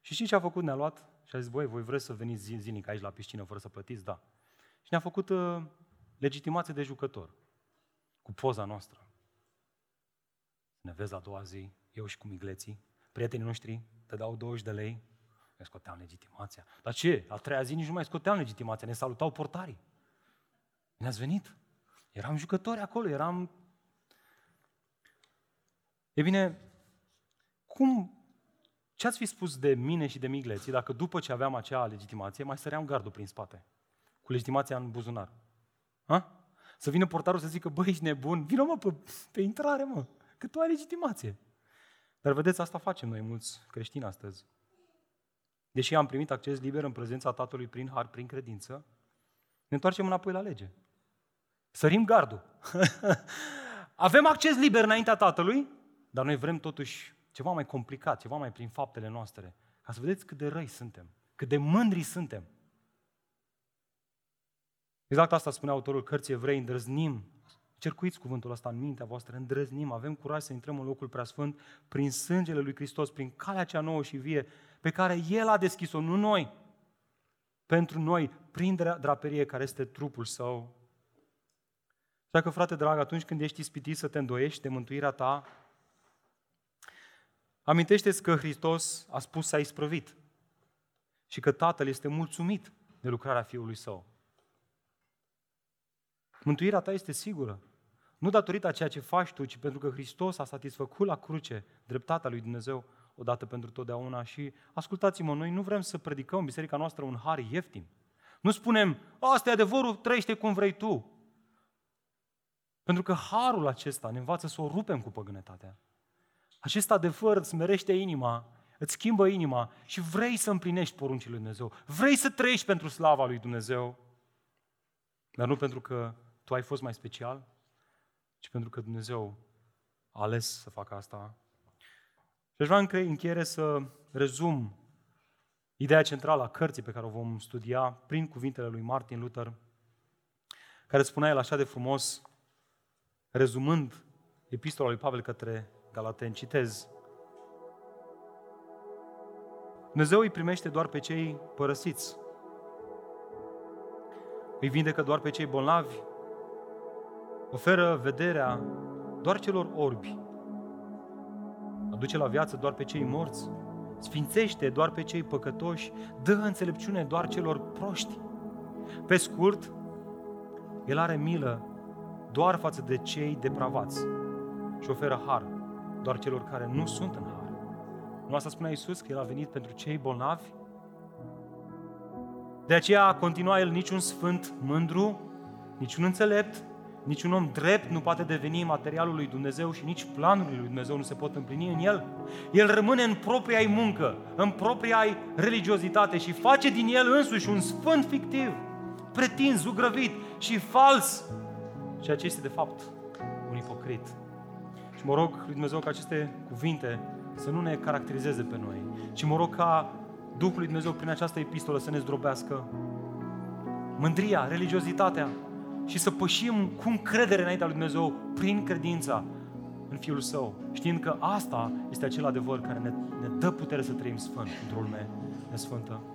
Și știi ce a făcut? Ne-a luat și a zis: băi, voi vreți să veniți zilnic aici la piscină fără să plătiți? Da. Și ne-a făcut uh, legitimație de jucător, cu poza noastră. Ne vezi la a doua zi, eu și cu Migleții, prietenii noștri, te dau douăzeci de lei, ne scoteam legitimația. Dar ce? La treia zi nici nu mai scoteam legitimația, ne salutau portarii. Ne-ați venit? Eram jucători acolo, eram... E bine, cum... ce ați fi spus de mine și de Migleții dacă după ce aveam acea legitimație mai săream gardul prin spate, cu legitimația în buzunar? Ha? Să vină portarul să zică, băi, ești nebun, vină mă pe, pe intrare, mă, că tu ai legitimație. Dar vedeți, asta facem noi mulți creștini astăzi. Deși am primit acces liber în prezența Tatălui prin har, prin credință, ne întoarcem înapoi la lege. Sărim gardul. Avem acces liber înaintea Tatălui, dar noi vrem totuși ceva mai complicat, ceva mai prin faptele noastre. Ca să vedeți cât de răi suntem, cât de mândri suntem. Exact asta spunea autorul cărții Evrei, îndrăznim, cercuiți cuvântul ăsta în mintea voastră, îndrăznim, avem curaj să intrăm în locul preasfânt prin sângele lui Hristos, prin calea cea nouă și vie, pe care El a deschis-o, nu noi, pentru noi, prin draperie care este trupul Său. Așa că, frate drag, atunci când ești ispitit să te îndoiești de mântuirea ta, amintește-ți că Hristos a spus s-a isprăvit și că Tatăl este mulțumit de lucrarea Fiului Său. Mântuirea ta este sigură, nu datorită a ceea ce faci tu, ci pentru că Hristos a satisfăcut la cruce dreptatea lui Dumnezeu odată pentru totdeauna. Și ascultați-mă, noi nu vrem să predicăm în biserica noastră un har ieftin. Nu spunem, asta e adevărul, trăiește cum vrei tu. Pentru că harul acesta ne învață să o rupem cu păgânătatea. Acest adevăr îți smerește inima, îți schimbă inima și vrei să împlinești poruncile lui Dumnezeu. Vrei să trăiești pentru slava lui Dumnezeu, dar nu pentru că tu ai fost mai special, ci pentru că Dumnezeu a ales să facă asta. Și aș vrea în încheiere să rezum ideea centrală a cărții pe care o vom studia prin cuvintele lui Martin Luther, care spunea el așa de frumos, rezumând epistola lui Pavel către Galateni, citez. Dumnezeu îi primește doar pe cei părăsiți, îi vindecă doar pe cei bolnavi, oferă vederea doar celor orbi, aduce la viață doar pe cei morți, sfințește doar pe cei păcătoși, dă înțelepciune doar celor proști. Pe scurt, El are milă doar față de cei depravați și oferă har doar celor care nu sunt în har. Nu asta spunea Iisus, că El a venit pentru cei bolnavi? De aceea continua El, niciun sfânt mândru, niciun înțelept, niciun om drept nu poate deveni materialul lui Dumnezeu și nici planurile lui Dumnezeu nu se pot împlini în el. El rămâne în propria-i muncă, în propria-i religiozitate și face din el însuși un sfânt fictiv, pretins, zugrăvit și fals, ceea ce este de fapt un ipocrit. Și mă rog lui Dumnezeu ca aceste cuvinte să nu ne caracterizeze pe noi, ci mă rog ca Duhul lui Dumnezeu prin această epistolă să ne zdrobească mândria, religiozitatea și să pășim cu încredere înaintea lui Dumnezeu prin credința în Fiul Său, știind că asta este acel adevăr care ne, ne dă putere să trăim sfânt într-o lume nesfântă.